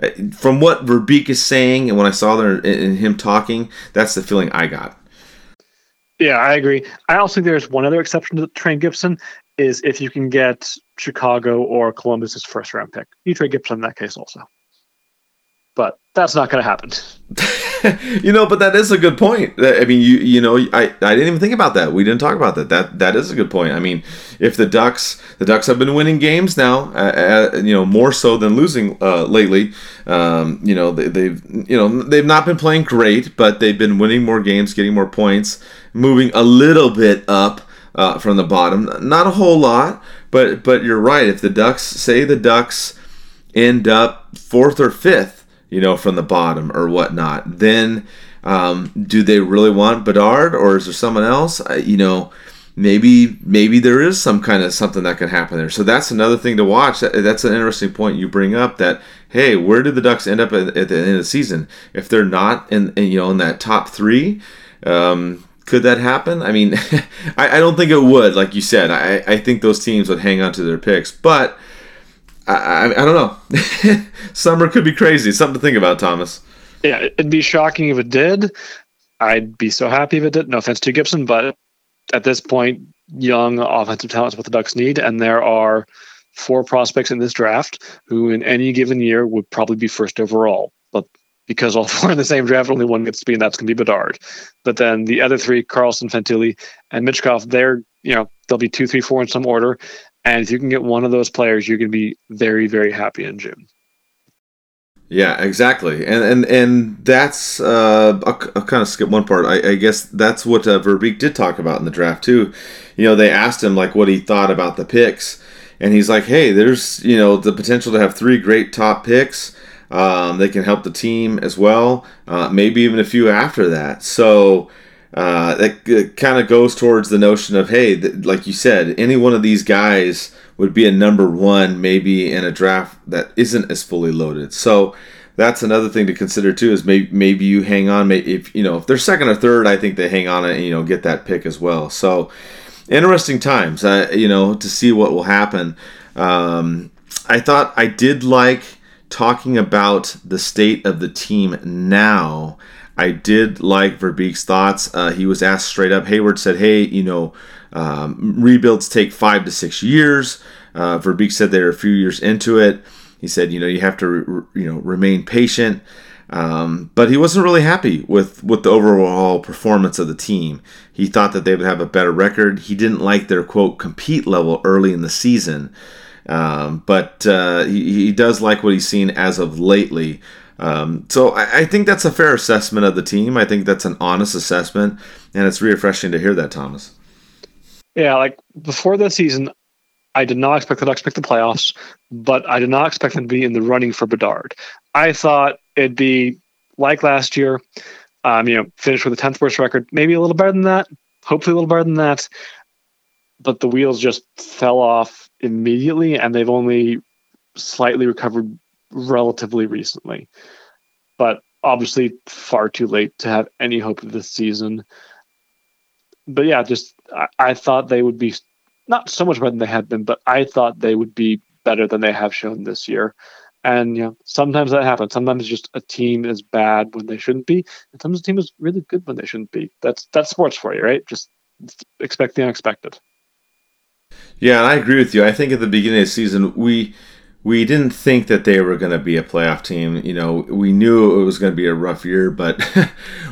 I, from what Verbeek is saying, and when I saw there in him talking, that's the feeling I got. Yeah, I agree. I also think there's one other exception to trade Gibson is if you can get Chicago or Columbus's first round pick. You trade Gibson in that case also. But that's not going to happen. You know, but that is a good point. I mean, you you know, I, I didn't even think about that. We didn't talk about that. That that is a good point. I mean, if the Ducks the Ducks have been winning games now, uh, uh, you know, more so than losing uh, lately. Um, you know, they, they've you know they've not been playing great, but they've been winning more games, getting more points, moving a little bit up uh, from the bottom. Not a whole lot, but but you're right. If the Ducks say the Ducks end up fourth or fifth, you know, from the bottom or whatnot, then um, do they really want Bedard or is there someone else? Uh, you know, maybe maybe there is some kind of something that could happen there. So that's another thing to watch. That, that's an interesting point you bring up that, hey, where do the Ducks end up at, at the end of the season? If they're not in, in you know, in that top three, um, could that happen? I mean, I, I don't think it would, like you said. I, I think those teams would hang on to their picks, but I, I don't know. Summer could be crazy. Something to think about, Thomas. Yeah, it'd be shocking if it did. I'd be so happy if it did. No offense to Gibson, but at this point, young offensive talent is what the Ducks need, and there are four prospects in this draft who in any given year would probably be first overall. But because all four in the same draft, only one gets to be, and that's going to be Bedard. But then the other three, Karlsson, Fantilli, and Michkov, they're, you know, they'll be two, three, four in some order. And if you can get one of those players, you're going to be very, very happy in June. Yeah, exactly. And and, and that's, uh, I'll, I'll kind of skip one part. I, I guess that's what uh, Verbeek did talk about in the draft too. You know, they asked him like what he thought about the picks. And he's like, hey, there's, you know, the potential to have three great top picks. Um, they can help the team as well. Uh, maybe even a few after that. So Uh, that uh, kind of goes towards the notion of, hey, th- like you said, any one of these guys would be a number one maybe in a draft that isn't as fully loaded. So that's another thing to consider too is maybe maybe you hang on. Maybe if you know if they're second or third, I think they hang on and you know get that pick as well. So interesting times, uh, you know, to see what will happen. Um, I thought I did like talking about the state of the team now. I did like Verbeek's thoughts. Uh, he was asked straight up. Hayward said, hey, you know, um, rebuilds take five to six years. Uh, Verbeek said they're a few years into it. He said, you know, you have to, re- you know, remain patient. Um, but he wasn't really happy with, with the overall performance of the team. He thought that they would have a better record. He didn't like their, quote, compete level early in the season. Um, but uh, he, he does like what he's seen as of lately. Um, so I, I think that's a fair assessment of the team. I think that's an honest assessment, and it's refreshing to hear that, Thomas. Yeah, like before this season, I did not expect the Ducks to make the playoffs, but I did not expect them to be in the running for Bedard. I thought it'd be like last year, um, you know, finish with a tenth worst record, maybe a little better than that, hopefully a little better than that. But the wheels just fell off immediately, and they've only slightly recovered relatively recently, but obviously far too late to have any hope of this season. But yeah, just I, I thought they would be not so much better than they had been, but I thought they would be better than they have shown this year. And you know, sometimes that happens. Sometimes just a team is bad when they shouldn't be, and sometimes a team is really good when they shouldn't be. That's that's sports for you, right? Just expect the unexpected. Yeah, and I agree with you. I think at the beginning of the season, we we didn't think that they were going to be a playoff team. You know, we knew it was going to be a rough year, but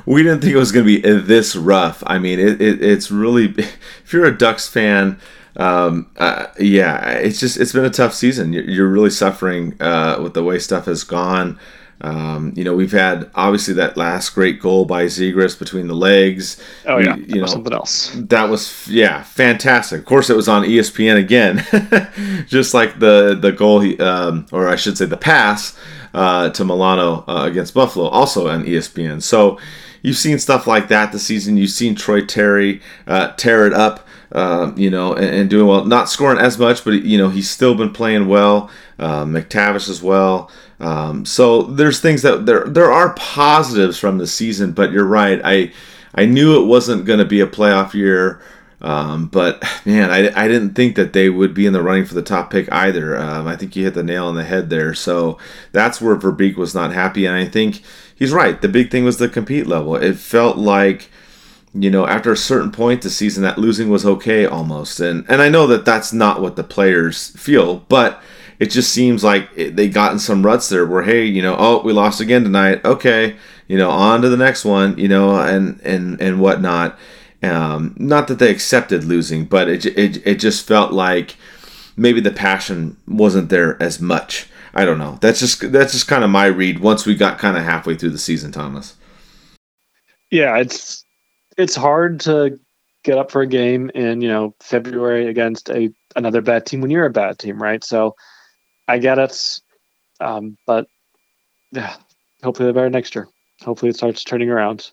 we didn't think it was going to be this rough. I mean, it, it it's really, if you're a Ducks fan, um, uh, yeah, it's just it's been a tough season. You're, you're really suffering uh, with the way stuff has gone. Um, you know, we've had obviously that last great goal by Zegras between the legs. Oh yeah, you, you know, something else. That was yeah, fantastic. Of course, it was on E S P N again, just like the the goal he, um, or I should say, the pass uh, to Milano uh, against Buffalo, also on E S P N. So you've seen stuff like that this season. You've seen Troy Terry uh, tear it up. Uh, you know, and, and doing well, not scoring as much, but you know, he's still been playing well. Uh, McTavish as well. Um, so there's things that there there are positives from the season, but you're right. I I knew it wasn't going to be a playoff year, um, but man, I I didn't think that they would be in the running for the top pick either. Um, I think you hit the nail on the head there. So that's where Verbeek was not happy, and I think he's right. The big thing was the compete level. It felt like, you know, after a certain point this season, that losing was okay almost. And and I know that that's not what the players feel, but it just seems like it, they got in some ruts there where, hey, you know, oh, we lost again tonight. Okay, you know, on to the next one, you know, and and, and whatnot. Um, not that they accepted losing, but it, it, it just felt like maybe the passion wasn't there as much. I don't know. That's just, that's just kind of my read once we got kind of halfway through the season, Thomas. Yeah, it's... It's hard to get up for a game in, you know, February against a another bad team when you're a bad team, right? So I get it, um, but yeah, hopefully they're better next year. Hopefully it starts turning around.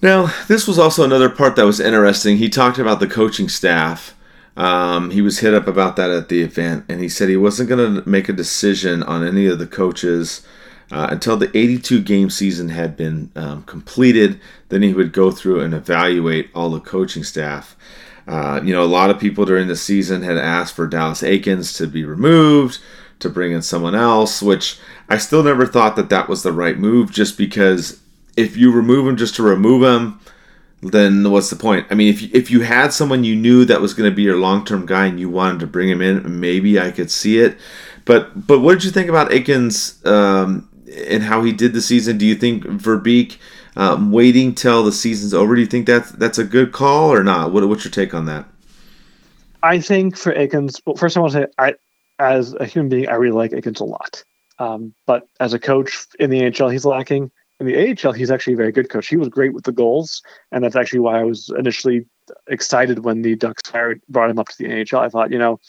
Now, this was also another part that was interesting. He talked about the coaching staff. Um, he was hit up about that at the event, and he said he wasn't going to make a decision on any of the coaches Uh, until the eighty-two game season had been um, completed. Then he would go through and evaluate all the coaching staff. Uh, you know, a lot of people during the season had asked for Dallas Eakins to be removed, to bring in someone else, which I still never thought that that was the right move, just because if you remove him just to remove him, then what's the point? I mean, if you, if you had someone you knew that was going to be your long-term guy and you wanted to bring him in, maybe I could see it. But but what did you think about Eakins um and how he did the season? Do you think Verbeek um, waiting till the season's over, do you think that's, that's a good call or not? What, what's your take on that? I think for Eakins, well, first I want to say, I, as a human being, I really like Eakins a lot. Um, but as a coach in the N H L, he's lacking. In the A H L, he's actually a very good coach. He was great with the Gulls, and that's actually why I was initially excited when the Ducks hired, brought him up to the N H L. I thought, you know,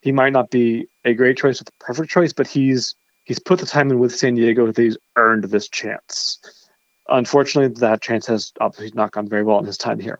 he might not be a great choice or the perfect choice, but he's He's put the time in with San Diego that he's earned this chance. Unfortunately, that chance has obviously not gone very well in his time here.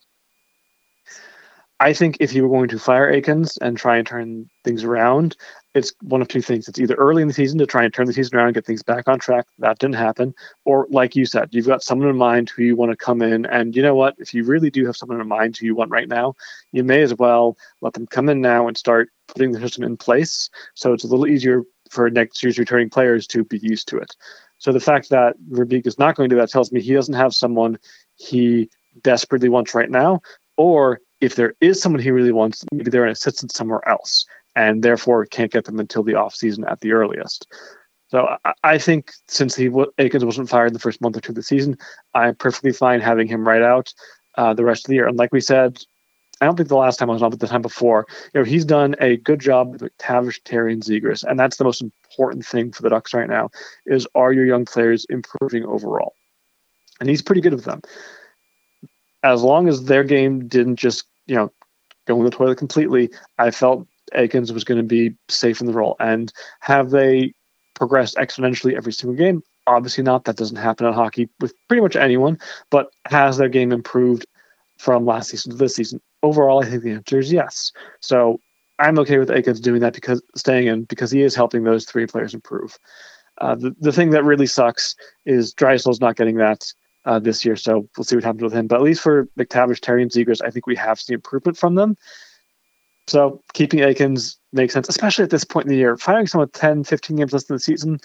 I think if you were going to fire Eakins and try and turn things around, it's one of two things. It's either early in the season to try and turn the season around and get things back on track. That didn't happen. Or like you said, you've got someone in mind who you want to come in. And you know what? If you really do have someone in mind who you want right now, you may as well let them come in now and start putting the system in place. So it's a little easier for next year's returning players to be used to it. So the fact that Verbeek is not going to do that tells me he doesn't have someone he desperately wants right now, or if there is someone he really wants, maybe they're an assistant somewhere else and therefore can't get them until the offseason at the earliest. So I, I think since he Eakins wasn't fired in the first month or two of the season, I'm perfectly fine having him ride out uh, the rest of the year. And like we said I don't think the last time I was on, but the time before, you know, he's done a good job with McTavish, Terry, and Zegras. And that's the most important thing for the Ducks right now is, are your young players improving overall? And he's pretty good with them. As long as their game didn't just, you know, go in the toilet completely, I felt Eakins was going to be safe in the role. And have they progressed exponentially every single game? Obviously not. That doesn't happen in hockey with pretty much anyone. But has their game improved from last season to this season? Overall, I think the answer is yes. So I'm okay with Eakins doing that, because staying in, because he is helping those three players improve. Uh, the, the thing that really sucks is Drysdale's not getting that uh, this year, so we'll see what happens with him. But at least for McTavish, Terry, and Zegras, I think we have seen improvement from them. So keeping Eakins makes sense, especially at this point in the year. Firing someone with ten, fifteen games less than the season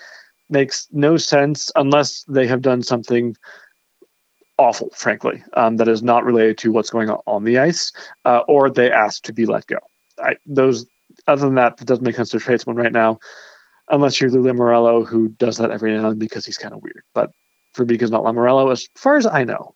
makes no sense unless they have done something awful, frankly, um, that is not related to what's going on on the ice, uh, or they ask to be let go. I, those, other than that, it doesn't make sense to trade someone right now, unless you're Lou Lamoriello, who does that every now and then because he's kind of weird. But Verbeek is not Lamoriello, as far as I know.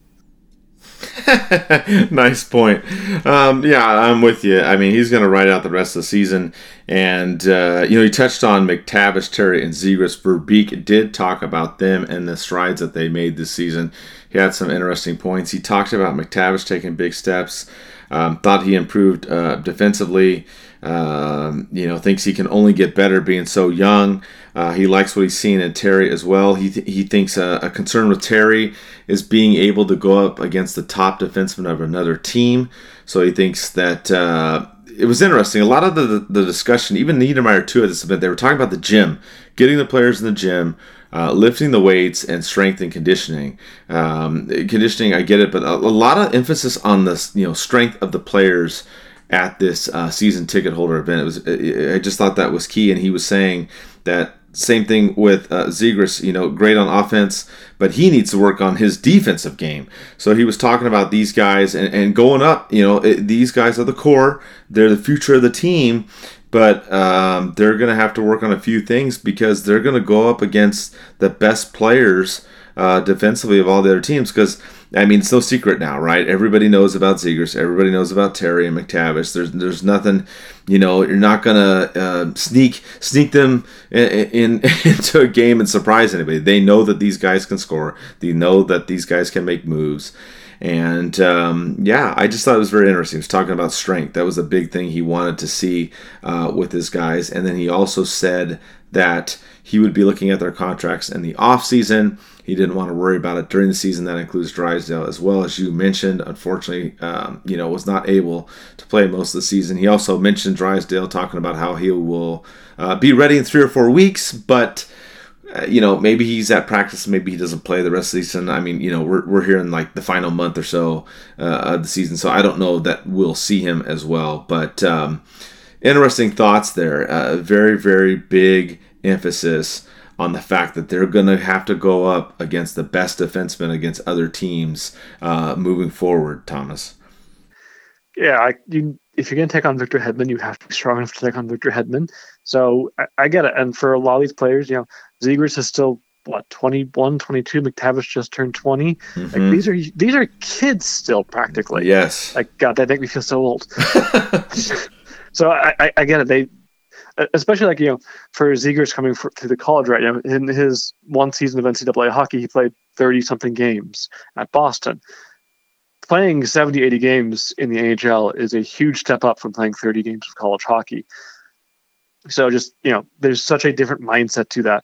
Nice point. Um, yeah, I'm with you. I mean, he's going to ride out the rest of the season. And, uh, you know, you touched on McTavish, Terry, and Zegras. Verbeek did talk about them and the strides that they made this season. He had some interesting points. He talked about McTavish taking big steps, um, thought he improved uh, defensively, um, you know, thinks he can only get better being so young. Uh, he likes what he's seen in Terry as well. He th- he thinks uh, a concern with Terry is being able to go up against the top defenseman of another team. So he thinks that uh, it was interesting. A lot of the, the discussion, even Niedermeyer too at this event, they were talking about the gym, getting the players in the gym, Uh, lifting the weights, and strength and conditioning. Um, conditioning, I get it, but a, a lot of emphasis on the you know strength of the players at this uh, season ticket holder event. It was it, I just thought that was key, and he was saying that same thing with uh, Zegras. You know, great on offense, but he needs to work on his defensive game. So he was talking about these guys and, and going up. You know, it, these guys are the core; they're the future of the team. But um, they're going to have to work on a few things because they're going to go up against the best players uh, defensively of all the other teams. Because, I mean, it's no secret now, right? Everybody knows about Zegras. Everybody knows about Terry and McTavish. There's there's nothing, you know, you're not going to uh, sneak sneak them in, in into a game and surprise anybody. They know that these guys can score. They know that these guys can make moves. And, um, yeah, I just thought it was very interesting. He was talking about strength. That was a big thing he wanted to see uh, with his guys. And then he also said that he would be looking at their contracts in the offseason. He didn't want to worry about it during the season. That includes Drysdale as well, as you mentioned. Unfortunately, um, you know, was not able to play most of the season. He also mentioned Drysdale, talking about how he will uh, be ready in three or four weeks, but... Uh, you know, maybe he's at practice, maybe he doesn't play the rest of the season. I mean, you know, we're we're here in like the final month or so uh, of the season, so I don't know that we'll see him as well. But um, interesting thoughts there. Uh, very, very big emphasis on the fact that they're going to have to go up against the best defensemen against other teams uh, moving forward, Thomas. Yeah, I, you, if you're going to take on Victor Hedman, you have to be strong enough to take on Victor Hedman. So I, I get it. And for a lot of these players, you know, Zegras is still, what, twenty-one, twenty-two. McTavish just turned twenty. Mm-hmm. Like, these are these are kids still, practically. Yes. Like, God, that makes me feel so old. So I, I, I get it. They, especially, like, you know, for Zegras coming for, through the college right now, in his one season of N C double A hockey, he played thirty-something games at Boston. Playing seventy, eighty games in the N H L is a huge step up from playing thirty games of college hockey. So just, you know, there's such a different mindset to that.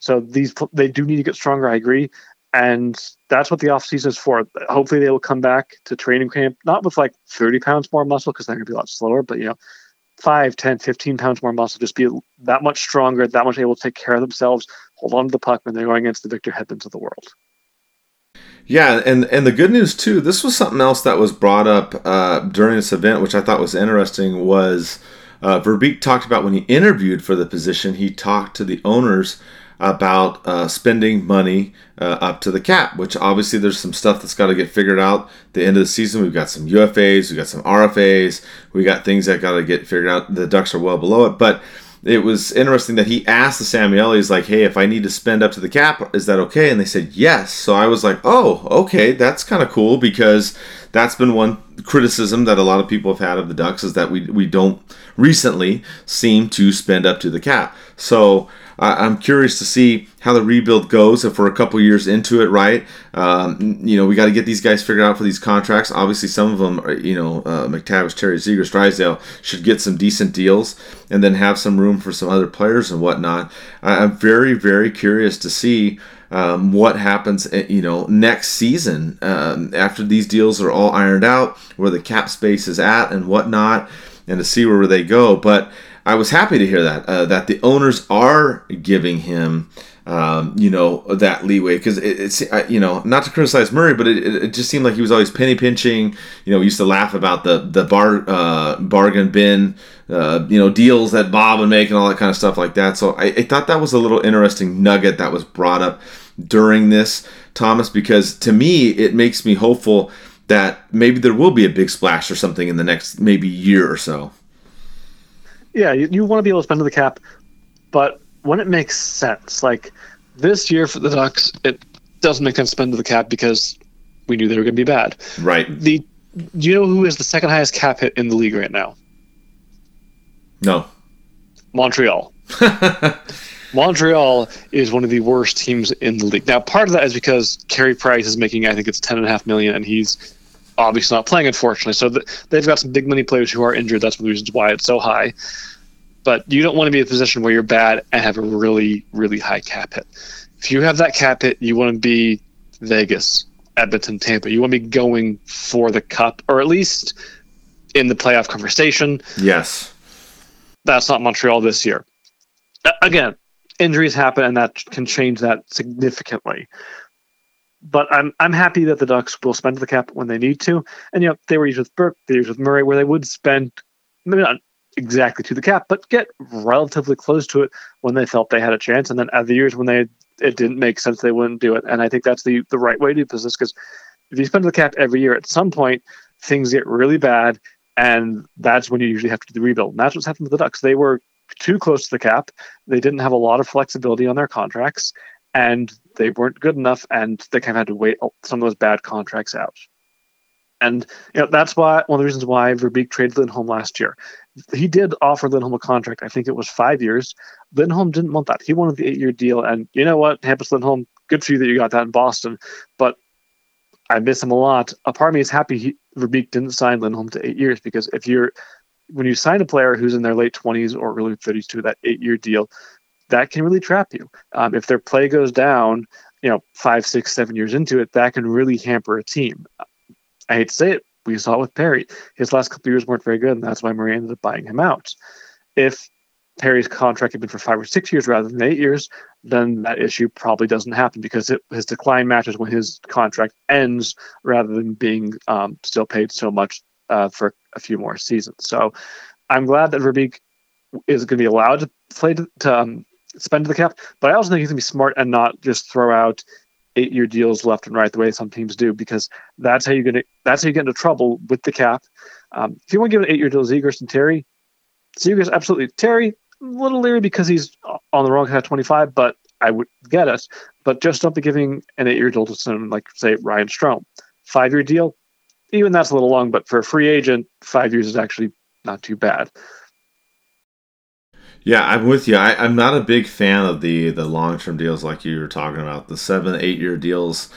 So these they do need to get stronger, I agree. And that's what the offseason is for. Hopefully they will come back to training camp, not with like thirty pounds more muscle, because they're going to be a lot slower, but, you know, five, ten, fifteen pounds more muscle, just be that much stronger, that much able to take care of themselves, hold on to the puck when they're going against the Victor Hedmans of the world. Yeah, and, and the good news, too, this was something else that was brought up uh, during this event, which I thought was interesting, was... Uh, Verbeek talked about when he interviewed for the position, he talked to the owners about uh, spending money uh, up to the cap, which obviously there's some stuff that's got to get figured out at the end of the season. We've got some U F As, we've got some R F As, we got things that got to get figured out. The Ducks are well below it, but it was interesting that he asked the Samuelis, like, hey, if I need to spend up to the cap, is that okay? And they said yes. So I was like, oh, okay, that's kind of cool, because that's been one criticism that a lot of people have had of the Ducks, is that we we don't recently seem to spend up to the cap. So uh, I'm curious to see how the rebuild goes if we're a couple years into it, right? Um, you know, we got to get these guys figured out for these contracts. Obviously, some of them, are, you know, uh, McTavish, Terry, Zegras, Drysdale should get some decent deals and then have some room for some other players and whatnot. I, I'm very, very curious to see Um, what happens, you know, next season um, after these deals are all ironed out, where the cap space is at and whatnot, and to see where they go. But I was happy to hear that uh, that the owners are giving him, um, you know, that leeway, because it, it's uh, you know, not to criticize Murray, but it, it just seemed like he was always penny pinching. You know, we used to laugh about the the bar uh, bargain bin. Uh, you know, deals that Bob would make and all that kind of stuff like that. So I, I thought that was a little interesting nugget that was brought up during this, Thomas, because to me, it makes me hopeful that maybe there will be a big splash or something in the next maybe year or so. Yeah, you, you want to be able to spend the cap, but when it makes sense, like this year for the Ducks, it doesn't make sense to spend the cap because we knew they were going to be bad. Right. The, do you know who is the second highest cap hit in the league right now? No. Montreal. Montreal is one of the worst teams in the league. Now, part of that is because Carey Price is making, I think it's ten point five million dollars, and he's obviously not playing, unfortunately. So the, they've got some big money players who are injured. That's one of the reasons why it's so high. But you don't want to be in a position where you're bad and have a really, really high cap hit. If you have that cap hit, you want to be Vegas, Edmonton, Tampa. You want to be going for the cup, or at least in the playoff conversation. Yes. That's not Montreal this year. Again, injuries happen, and that can change that significantly. But I'm I'm happy that the Ducks will spend the cap when they need to. And, you know, they were used with Burke, they were used with Murray, where they would spend, maybe not exactly to the cap, but get relatively close to it when they felt they had a chance. And then at the years when they it didn't make sense, they wouldn't do it. And I think that's the, the right way to do business, because if you spend the cap every year, at some point, things get really bad. And that's when you usually have to do the rebuild. And that's what's happened to the Ducks. They were too close to the cap. They didn't have a lot of flexibility on their contracts, and they weren't good enough, and they kind of had to wait some of those bad contracts out. And you know, that's why one of the reasons why Verbeek traded Lindholm last year. He did offer Lindholm a contract. I think it was five years. Lindholm didn't want that. He wanted the eight-year deal. And you know what, Hampus Lindholm, good for you that you got that in Boston. But I miss him a lot. A part of me is happy he, Verbeek didn't sign Lindholm to eight years, because if you're, when you sign a player who's in their late twenties or early thirties to that eight-year deal, that can really trap you. Um, if their play goes down, you know, five, six, seven years into it, that can really hamper a team. I hate to say it, we saw it with Perry. His last couple of years weren't very good, and that's why Murray ended up buying him out. If Perry's contract had been for five or six years rather than eight years, then that issue probably doesn't happen, because it, his decline matches when his contract ends rather than being um, still paid so much uh, for a few more seasons. So I'm glad that Verbeek is going to be allowed to play to, to um, spend the cap, but I also think he's going to be smart and not just throw out eight-year deals left and right the way some teams do, because that's how you're going to that's how you get into trouble with the cap. Um, if you want to give an eight-year deal to Zegras and Terry, Zegras absolutely Terry. A little leery because he's on the wrong side of twenty-five, but I would get us. But just don't be giving an eight-year deal to someone like, say, Ryan Strome. Five-year deal, even that's a little long, but for a free agent, five years is actually not too bad. Yeah, I'm with you. I, I'm not a big fan of the, the long-term deals like you were talking about, the seven, eight-year deals.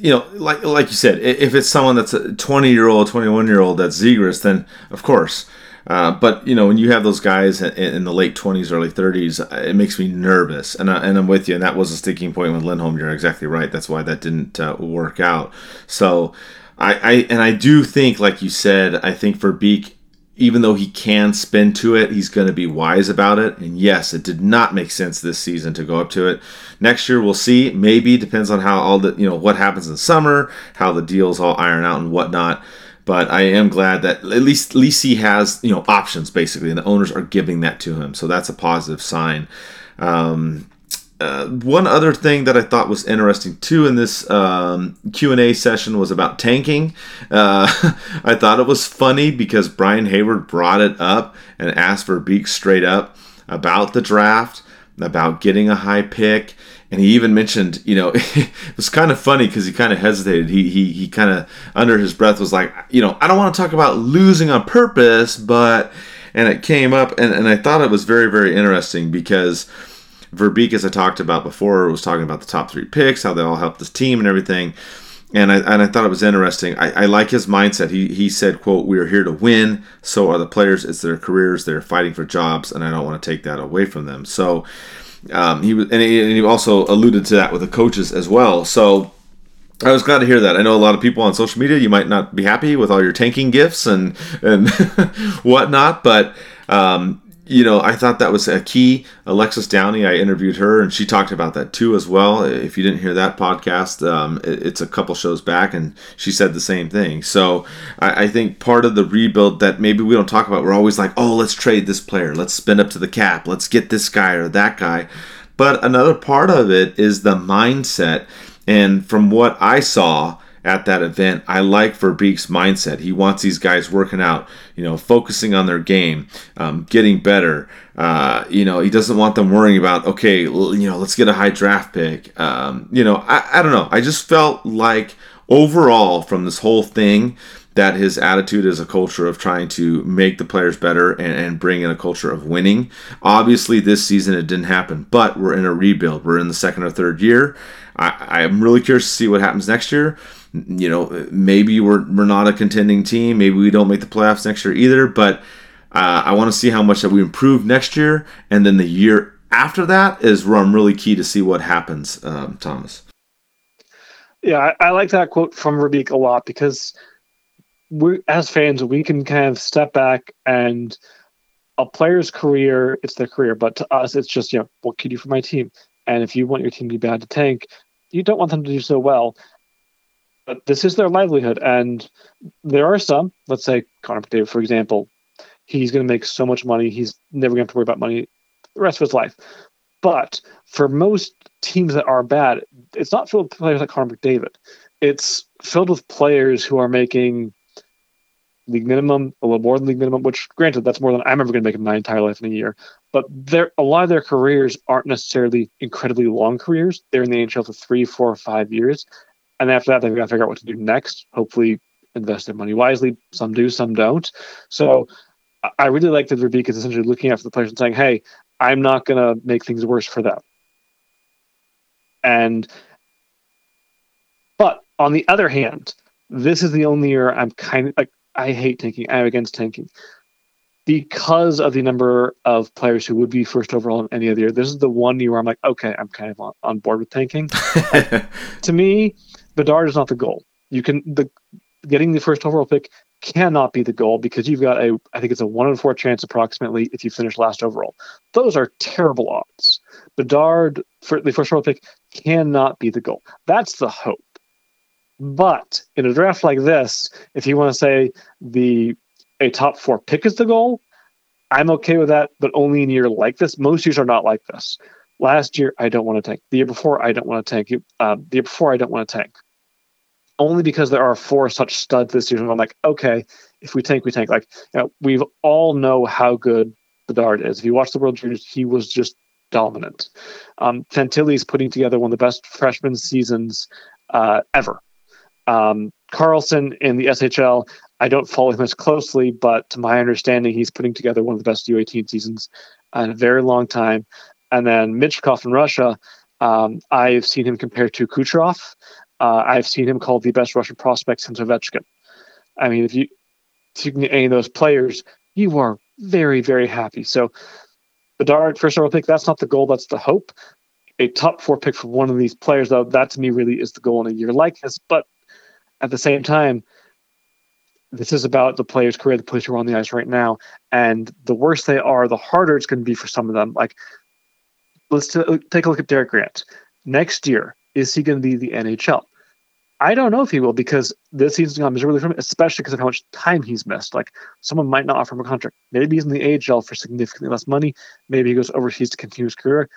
You know, like like you said, if it's someone that's a twenty-year-old, twenty-one-year-old that's Zegras, then of course. Uh, but, you know, when you have those guys in, in the late twenties, early thirties, it makes me nervous. And, I, and I'm with you. And that was a sticking point with Lindholm. You're exactly right. That's why that didn't uh, work out. So, I, I and I do think, like you said, I think Verbeek, even though he can spin to it, he's going to be wise about it. And yes, it did not make sense this season to go up to it. Next year, we'll see. Maybe. Depends on how all the, you know, what happens in the summer, how the deals all iron out and whatnot. But I am glad that at least, at least he has, you know, options, basically, and the owners are giving that to him. So that's a positive sign. Um, uh, one other thing that I thought was interesting, too, in this um, Q and A session was about tanking. Uh, I thought it was funny because Brian Hayward brought it up and asked Verbeek straight up about the draft. about getting a high pick. And he even mentioned, you know, it was kind of funny because he kind of hesitated. He he he kind of under his breath was like, you know, I don't want to talk about losing on purpose, but, and it came up, and, and I thought it was very, very interesting because Verbeek, as I talked about before, was talking about the top three picks, how they all helped this team and everything. And I and I thought it was interesting. I, I like his mindset. He he said, quote, "We are here to win. So are the players. It's their careers. They're fighting for jobs, and I don't want to take that away from them." So um, he was, and he, and he also alluded to that with the coaches as well. So I was glad to hear that. I know a lot of people on social media, you might not be happy with all your tanking gifts and and whatnot, but. Um, You know, I thought that was a key. Alexis Downey, I interviewed her, and she talked about that too as well. If you didn't hear that podcast, um, it's a couple shows back, and she said the same thing. So I, I think part of the rebuild that maybe we don't talk about, we're always like, oh, let's trade this player. Let's spend up to the cap. Let's get this guy or that guy. But another part of it is the mindset. And from what I saw at that event, I like Verbeek's mindset. He wants these guys working out, you know, focusing on their game, um, getting better. Uh, you know, he doesn't want them worrying about, okay, well, you know, let's get a high draft pick. Um, you know, I, I don't know. I just felt like overall from this whole thing that his attitude is a culture of trying to make the players better and, and bring in a culture of winning. Obviously, this season it didn't happen, but we're in a rebuild. We're in the second or third year. I, I'm really curious to see what happens next year. You know, maybe we're we're not a contending team. Maybe we don't make the playoffs next year either. But uh, I want to see how much that we improve next year, and then the year after that is where I'm really key to see what happens. Um, Thomas. Yeah, I, I like that quote from Verbeek a lot because we, as fans, we can kind of step back and a player's career, it's their career, but to us, it's just, you know, what can you do for my team? And if you want your team to be bad to tank, you don't want them to do so well. But this is their livelihood, and there are some, let's say Connor McDavid, for example, he's going to make so much money, he's never going to have to worry about money the rest of his life. But for most teams that are bad, it's not filled with players like Connor McDavid. It's filled with players who are making league minimum, a little more than league minimum, which granted, that's more than I'm ever going to make in my entire life in a year. But there, a lot of their careers aren't necessarily incredibly long careers. They're in the N H L for three, four, five years. And after that, they've got to figure out what to do next. Hopefully, invest their money wisely. Some do, some don't. So oh. I really like that Verbeek is essentially looking after the players and saying, hey, I'm not going to make things worse for them. And, but on the other hand, this is the only year I'm kind of like, I hate tanking. I'm against tanking. Because of the number of players who would be first overall in any other year, this is the one year where I'm like, okay, I'm kind of on, on board with tanking. Like, to me, Bedard is not the goal. You can the getting the first overall pick cannot be the goal because you've got a I think it's a one in four chance approximately if you finish last overall. Those are terrible odds. Bedard for the first overall pick cannot be the goal. That's the hope. But in a draft like this, if you want to say the a top four pick is the goal, I'm okay with that, but only in a year like this. Most years are not like this. Last year, I don't want to tank. The year before, I don't want to tank. Uh, the year before, I don't want to tank. Only because there are four such studs this year. And I'm like, okay, if we tank, we tank. Like, you know, we all know how good Bedard is. If you watch the World Juniors, he was just dominant. Um, Fantilli's putting together one of the best freshman seasons uh, ever. Um, Carlson in the S H L, I don't follow him as closely, but to my understanding, he's putting together one of the best U eighteen seasons in a very long time. And then Mitchkov in Russia, um, I've seen him compared to Kucherov. Uh, I've seen him called the best Russian prospect since Ovechkin. I mean, if you, if you can get any of those players, you are very, very happy. So Bedard, first overall pick, that's not the goal, that's the hope. A top four pick for one of these players, though, that to me really is the goal in a year like this. But at the same time, this is about the player's career, the players who are on the ice right now. And the worse they are, the harder it's going to be for some of them. Like, let's t- take a look at Derek Grant. Next year, is he going to be the N H L? I don't know if he will because this season's gone miserably for him, especially because of how much time he's missed. Like, someone might not offer him a contract. Maybe he's in the A H L for significantly less money. Maybe he goes overseas to continue his career.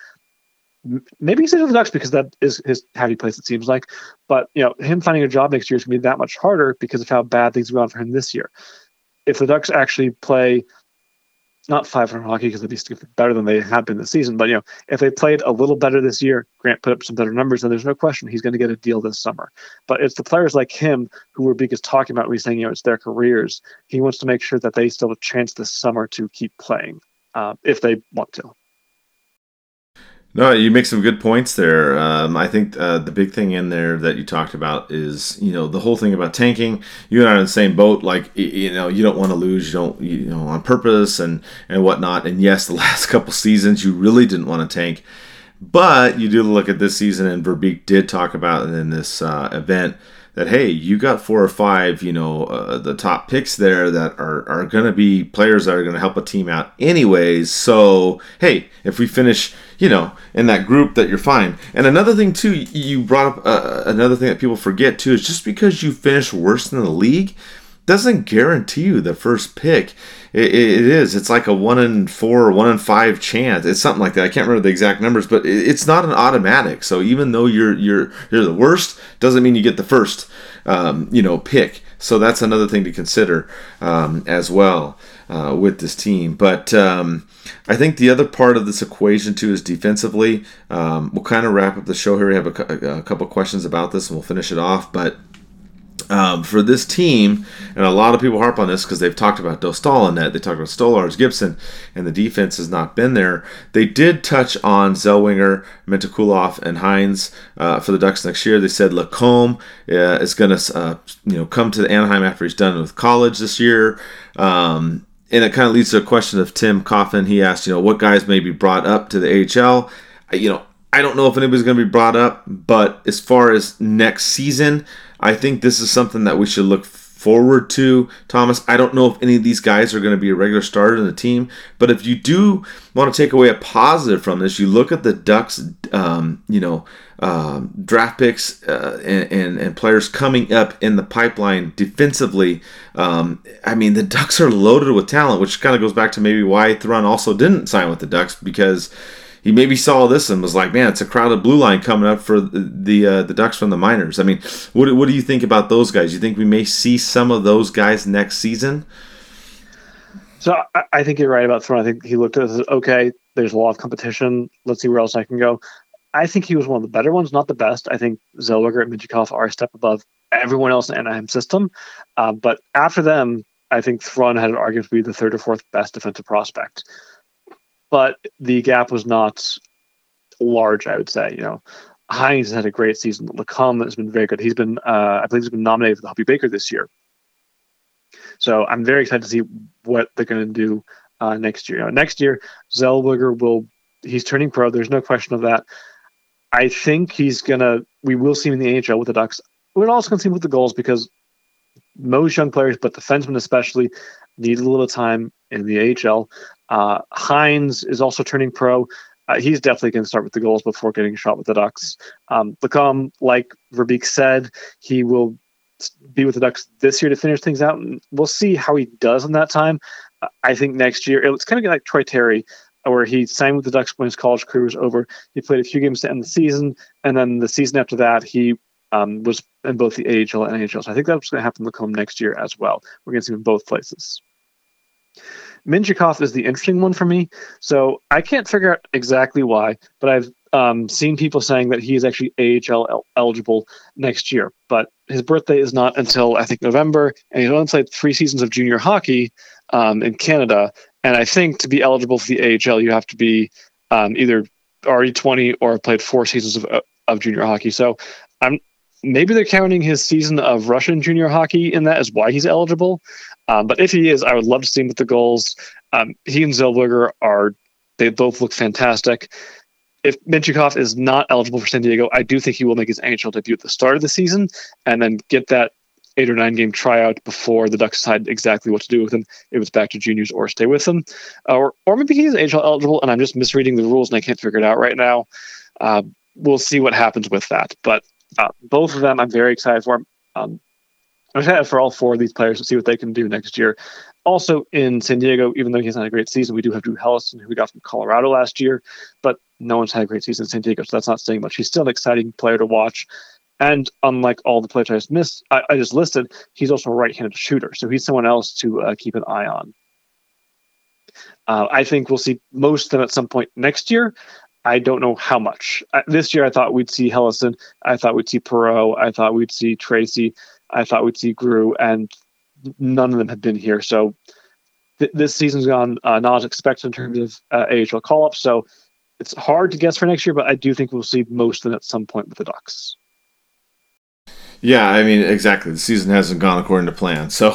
Maybe he's into the Ducks because that is his happy place, it seems like. But, you know, him finding a job next year is going to be that much harder because of how bad things have gone for him this year. If the Ducks actually play not five hundred hockey because they'd be better than they have been this season. But, you know, if they played a little better this year, Grant put up some better numbers, and there's no question he's going to get a deal this summer. But it's the players like him who Verbeek is talking about. We're saying, you know, it's their careers. He wants to make sure that they still have a chance this summer to keep playing uh, if they want to. No, you make some good points there. Um, I think uh, the big thing in there that you talked about is, you know, the whole thing about tanking. You and I are in the same boat. Like, you know, you don't want to lose, you don't, you know, on purpose and, and whatnot. And yes, the last couple seasons, you really didn't want to tank. But you do look at this season, and Verbeek did talk about in this uh, event that, hey, you got four or five, you know, uh, the top picks there that are, are going to be players that are going to help a team out anyways. So, hey, if we finish, you know, in that group, that you're fine. And another thing, too, you brought up uh, another thing that people forget, too, is just because you finish worse than the league doesn't guarantee you the first pick. It, it is. It's like a one in four or one in five chance. It's something like that. I can't remember the exact numbers, but it, it's not an automatic. So even though you're you're you're the worst, doesn't mean you get the first, um, you know, pick. So that's another thing to consider um, as well uh, with this team. But um, I think the other part of this equation too is defensively. Um, we'll kind of wrap up the show here. We have a, a couple questions about this, and we'll finish it off, but. Um, for this team, and a lot of people harp on this because they've talked about Dostal in net, they talked about Stolarz, Gibson, and the defense has not been there. They did touch on Zellwenger, Mentakulov, and Hines uh, for the Ducks next year. They said Lacombe uh, is going to uh, you know come to the Anaheim after he's done with college this year. Um, and it kind of leads to a question of Tim Coffin. He asked, you know, what guys may be brought up to the A H L? You know, I don't know if anybody's going to be brought up, but as far as next season, I think this is something that we should look forward to, Thomas. I don't know if any of these guys are going to be a regular starter in the team, but if you do want to take away a positive from this, you look at the Ducks, um, you know, um, draft picks uh, and, and and players coming up in the pipeline defensively. Um, I mean, the Ducks are loaded with talent, which kind of goes back to maybe why Thrun also didn't sign with the Ducks, because he maybe saw this and was like, man, it's a crowded blue line coming up for the the, uh, the Ducks from the minors. I mean, what, what do you think about those guys? You think we may see some of those guys next season? So I, I think you're right about Thrun. I think he looked at it and said, okay, there's a lot of competition. Let's see where else I can go. I think he was one of the better ones, not the best. I think Zellweger and Michikov are a step above everyone else in Anaheim system. Uh, but after them, I think Thrun had an argument to be the third or fourth best defensive prospect. But the gap was not large, I would say. You know, Hines had a great season. Lacombe has been very good. He's been, uh, I believe, he's been nominated for the Hobey Baker this year. So I'm very excited to see what they're going to do uh, next year. You know, next year, Zellweger will. He's turning pro. There's no question of that. I think he's gonna. We will see him in the A H L with the Ducks. We're also going to see him with the Gulls because most young players, but defensemen especially, need a little time in the A H L. Uh, Hines is also turning pro. Uh, he's definitely going to start with the Gulls before getting shot with the Ducks. Um, Lacombe, like Verbeek said, he will be with the Ducks this year to finish things out. And we'll see how he does in that time. Uh, I think next year, it's kind of like Troy Terry, where he signed with the Ducks when his college career was over. He played a few games to end the season. And then the season after that, he um, was in both the A H L and N H L. So I think that's going to happen to Lacombe next year as well. We're going to see him in both places. Minjikov is the interesting one for me. So I can't figure out exactly why, but I've um, seen people saying that he is actually A H L el- eligible next year. But his birthday is not until, I think, November, and he's only played three seasons of junior hockey um, in Canada. And I think to be eligible for the A H L, you have to be um, either already twenty or have played four seasons of, of junior hockey. So I'm maybe they're counting his season of Russian junior hockey in that as why he's eligible. Um, but if he is, I would love to see him with the Gulls. Um, he and Zellweger are, they both look fantastic. If Minchikov is not eligible for San Diego, I do think he will make his N H L debut at the start of the season and then get that eight or nine game tryout before the Ducks decide exactly what to do with him, if it's back to juniors or stay with him. Uh, or, or maybe he's N H L eligible and I'm just misreading the rules and I can't figure it out right now. Uh, we'll see what happens with that. But uh, both of them, I'm very excited for. Um, I'm excited for all four of these players to see what they can do next year. Also in San Diego, even though he's not a great season, we do have Drew Hellison, who we got from Colorado last year, but no one's had a great season in San Diego, so that's not saying much. He's still an exciting player to watch. And unlike all the players I just, missed, I, I just listed, he's also a right-handed shooter, so he's someone else to uh, keep an eye on. Uh, I think we'll see most of them at some point next year. I don't know how much. Uh, this year, I thought we'd see Hellison. I thought we'd see Perreault. I thought we'd see Tracy. I thought we'd see Grew, and none of them have been here. So th- this season's gone uh, not as expected in terms of uh, A H L call-ups. So it's hard to guess for next year, but I do think we'll see most of them at some point with the Ducks. Yeah, I mean, exactly. The season hasn't gone according to plan. So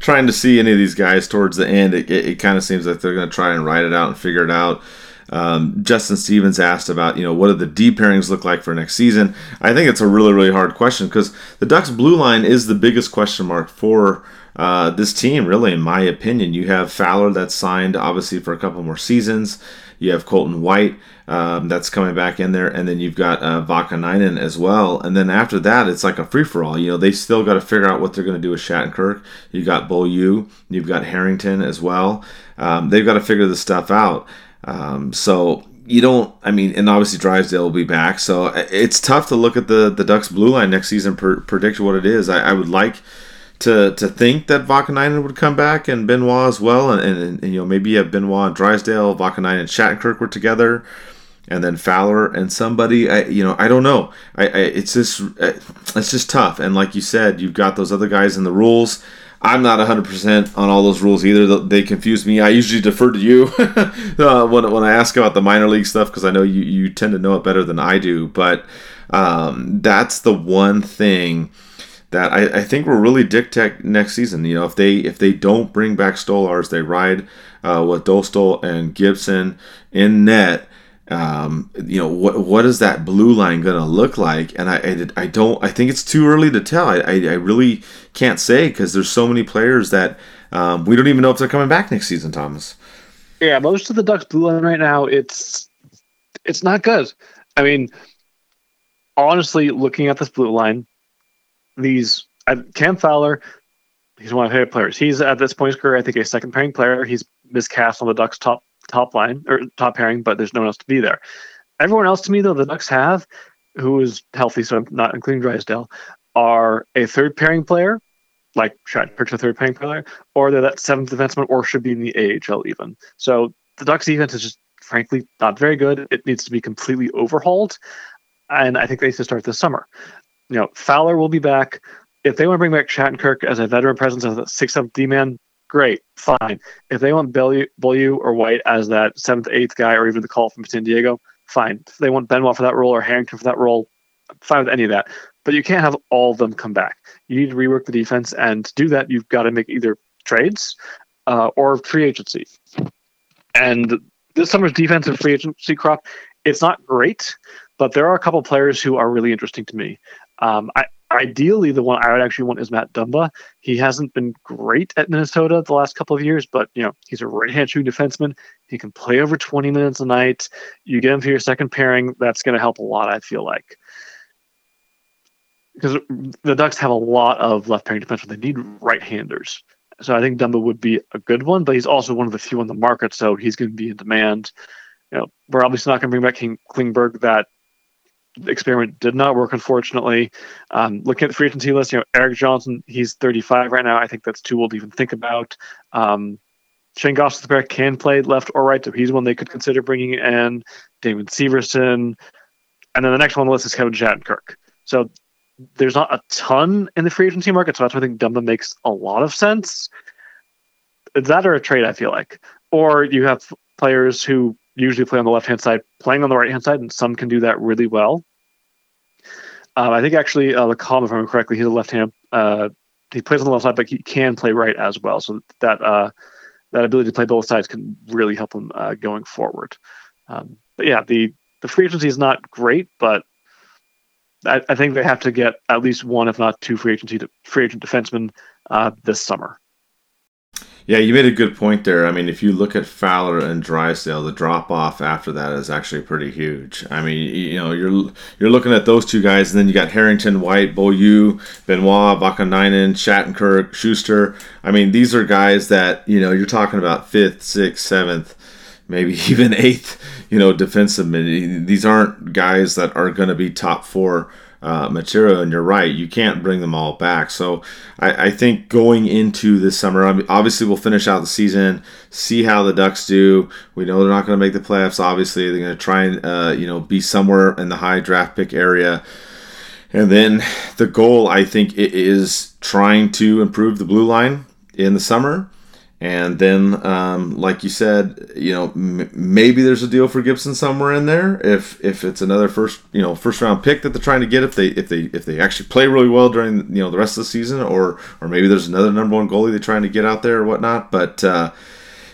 trying to see any of these guys towards the end, it, it, it kind of seems like they're going to try and ride it out and figure it out. Um, Justin Stevens asked about, you know, what do the D pairings look like for next season? I think it's a really, really hard question because the Ducks' blue line is the biggest question mark for uh, this team, really, in my opinion. You have Fowler that's signed, obviously, for a couple more seasons. You have Colton White um, that's coming back in there, and then you've got uh, Vaakanainen as well. And then after that, it's like a free-for-all. You know, they still got to figure out what they're going to do with Shattenkirk. You've got Beaulieu. You've got Harrington as well. Um, they've got to figure this stuff out. Um, so you don't, I mean, and obviously Drysdale will be back. So it's tough to look at the, the Ducks' blue line next season, per, predict what it is. I, I would like to to think that Vaakanainen would come back and Benoit as well, and, and, and you know, maybe you have Benoit and Drysdale, Vaakanainen and Shattenkirk were together, and then Fowler and somebody. I you know I don't know. I, I it's just it's just tough. And like you said, you've got those other guys in the rules. I'm not one hundred percent on all those rules either. They confuse me. I usually defer to you uh, when when I ask about the minor league stuff because I know you you tend to know it better than I do. But um, that's the one thing that I, I think will really dictate next season. You know, if they if they don't bring back Stolarz, they ride uh, with Dostal and Gibson in net. Um, you know, what what is that blue line going to look like? And I, I I don't I think it's too early to tell. I I, I really can't say because there's so many players that um, we don't even know if they're coming back next season. Thomas. Yeah, most of the Ducks blue line right now it's it's not good. I mean, honestly, looking at this blue line. These uh, Cam Fowler, he's one of my favorite players. He's at this point in his career, I think, a second pairing player. He's miscast on the Ducks' top top line or top pairing, but there's no one else to be there. Everyone else to me, though, the Ducks have, who is healthy, so I'm not including Drysdale, are a third pairing player, like Shattenkirk's a third pairing player, or they're that seventh defenseman, or should be in the A H L even. So the Ducks' defense is just frankly not very good. It needs to be completely overhauled, and I think they need to start this summer. You know, Fowler will be back. If they want to bring back Shattenkirk as a veteran presence as a sixth, seventh D-man, great, fine. If they want Beaulieu or White as that seventh, eighth guy or even the call from San Diego, fine. If they want Benoit for that role or Harrington for that role, fine with any of that. But you can't have all of them come back. You need to rework the defense, and to do that, you've got to make either trades uh, or free agency. And this summer's defensive free agency crop, it's not great, but there are a couple players who are really interesting to me. Um, I, ideally, the one I would actually want is Matt Dumba. He hasn't been great at Minnesota the last couple of years, but you know he's a right-hand shooting defenseman. He can play over twenty minutes a night. You get him for your second pairing, that's going to help a lot, I feel like. Because the Ducks have a lot of left-pairing defensemen. They need right-handers. So I think Dumba would be a good one, but he's also one of the few on the market, so he's going to be in demand. You know, we're obviously not going to bring back King Klingberg. That experiment did not work, unfortunately. Um, looking at the free agency list, you know, Eric Johnson, he's thirty-five right now. I think that's too old to even think about. Um, Shane Gostisbehere can play left or right, so he's one they could consider bringing in. David Severson. And then the next one on the list is Kevin Shattenkirk. So there's not a ton in the free agency market, so that's why I think Dumba makes a lot of sense. It's that or a trade, I feel like. Or you have players who usually play on the left-hand side, playing on the right-hand side, and some can do that really well. Um, I think actually, uh, the column, if I remember correctly, he's a left-hand. Uh, he plays on the left side, but he can play right as well. So that uh, that ability to play both sides can really help him uh, going forward. Um, but yeah, the, the free agency is not great, but I, I think they have to get at least one, if not two, free agency to, free agent defensemen uh, this summer. Yeah, you made a good point there. I mean, if you look at Fowler and Drysdale, the drop-off after that is actually pretty huge. I mean, you know, you're you're looking at those two guys, and then you got Harrington, White, Beaulieu, Benoit, Vaakanainen, Shattenkirk, Schuster. I mean, these are guys that, you know, you're talking about fifth, sixth, seventh maybe even eighth, you know, defenseman. These aren't guys that are going to be top four uh, material, and you're right, you can't bring them all back. So I, I think going into this summer, I mean, obviously we'll finish out the season, see how the Ducks do. We know they're not going to make the playoffs, obviously. They're going to try and, uh, you know, be somewhere in the high draft pick area. And then the goal, I think, is trying to improve the blue line in the summer. And then, um, like you said, you know, m- maybe there's a deal for Gibson somewhere in there. If if it's another first, you know, first round pick that they're trying to get, if they if they if they actually play really well during, you know, the rest of the season, or or maybe there's another number one goalie they're trying to get out there or whatnot. But uh,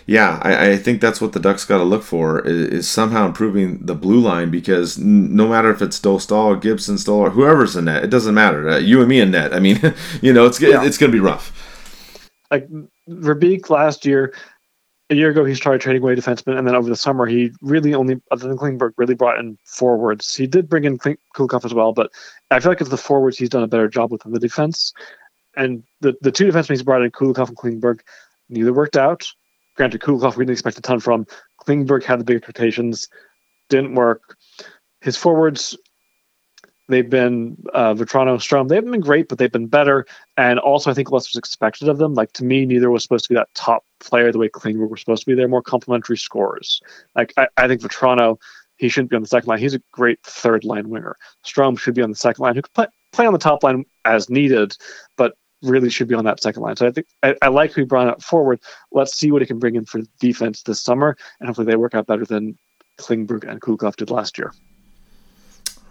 yeah, I, I think that's what the Ducks got to look for is, is somehow improving the blue line, because n- no matter if it's Dostal, Gibson, Stolarz, whoever's in net, it doesn't matter. Uh, you and me in net. I mean, you know, it's yeah. it's gonna be rough. Like Verbeek last year, a year ago, he started trading away defensemen, and then over the summer, he really only, other than Klingberg, really brought in forwards. He did bring in Kling- Kulikov as well, but I feel like it's the forwards he's done a better job with than the defense. And the, the two defensemen he's brought in, Kulikov and Klingberg, neither worked out. Granted, Kulikov, we didn't expect a ton from. Klingberg had the big expectations, didn't work. His forwards, they've been uh, Vetrano, Strom. They haven't been great, but they've been better. And also, I think less was expected of them. Like, to me, neither was supposed to be that top player the way Klingberg was supposed to be. They're more complementary scorers. Like, I, I think Vetrano, he shouldn't be on the second line. He's a great third line winger. Strom should be on the second line, who could play, play on the top line as needed, but really should be on that second line. So I think I, I like who he brought up forward. Let's see what he can bring in for defense this summer, and hopefully they work out better than Klingberg and Kulikov did last year.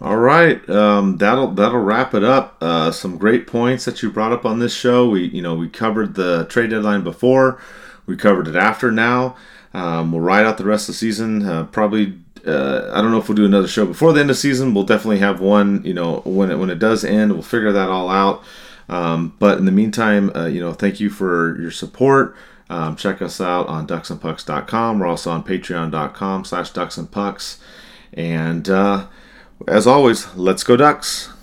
All right, um, that'll that'll wrap it up. Uh, some great points that you brought up on this show. We you know we covered the trade deadline before, we covered it after. Now um, we'll ride out the rest of the season. Uh, probably uh, I don't know if we'll do another show before the end of the season. We'll definitely have one. You know when it when it does end, we'll figure that all out. Um, but in the meantime, uh, you know thank you for your support. Um, check us out on ducks and pucks dot com. We're also on patreon dot com slash ducks and pucks, and. Uh, As always, let's go Ducks!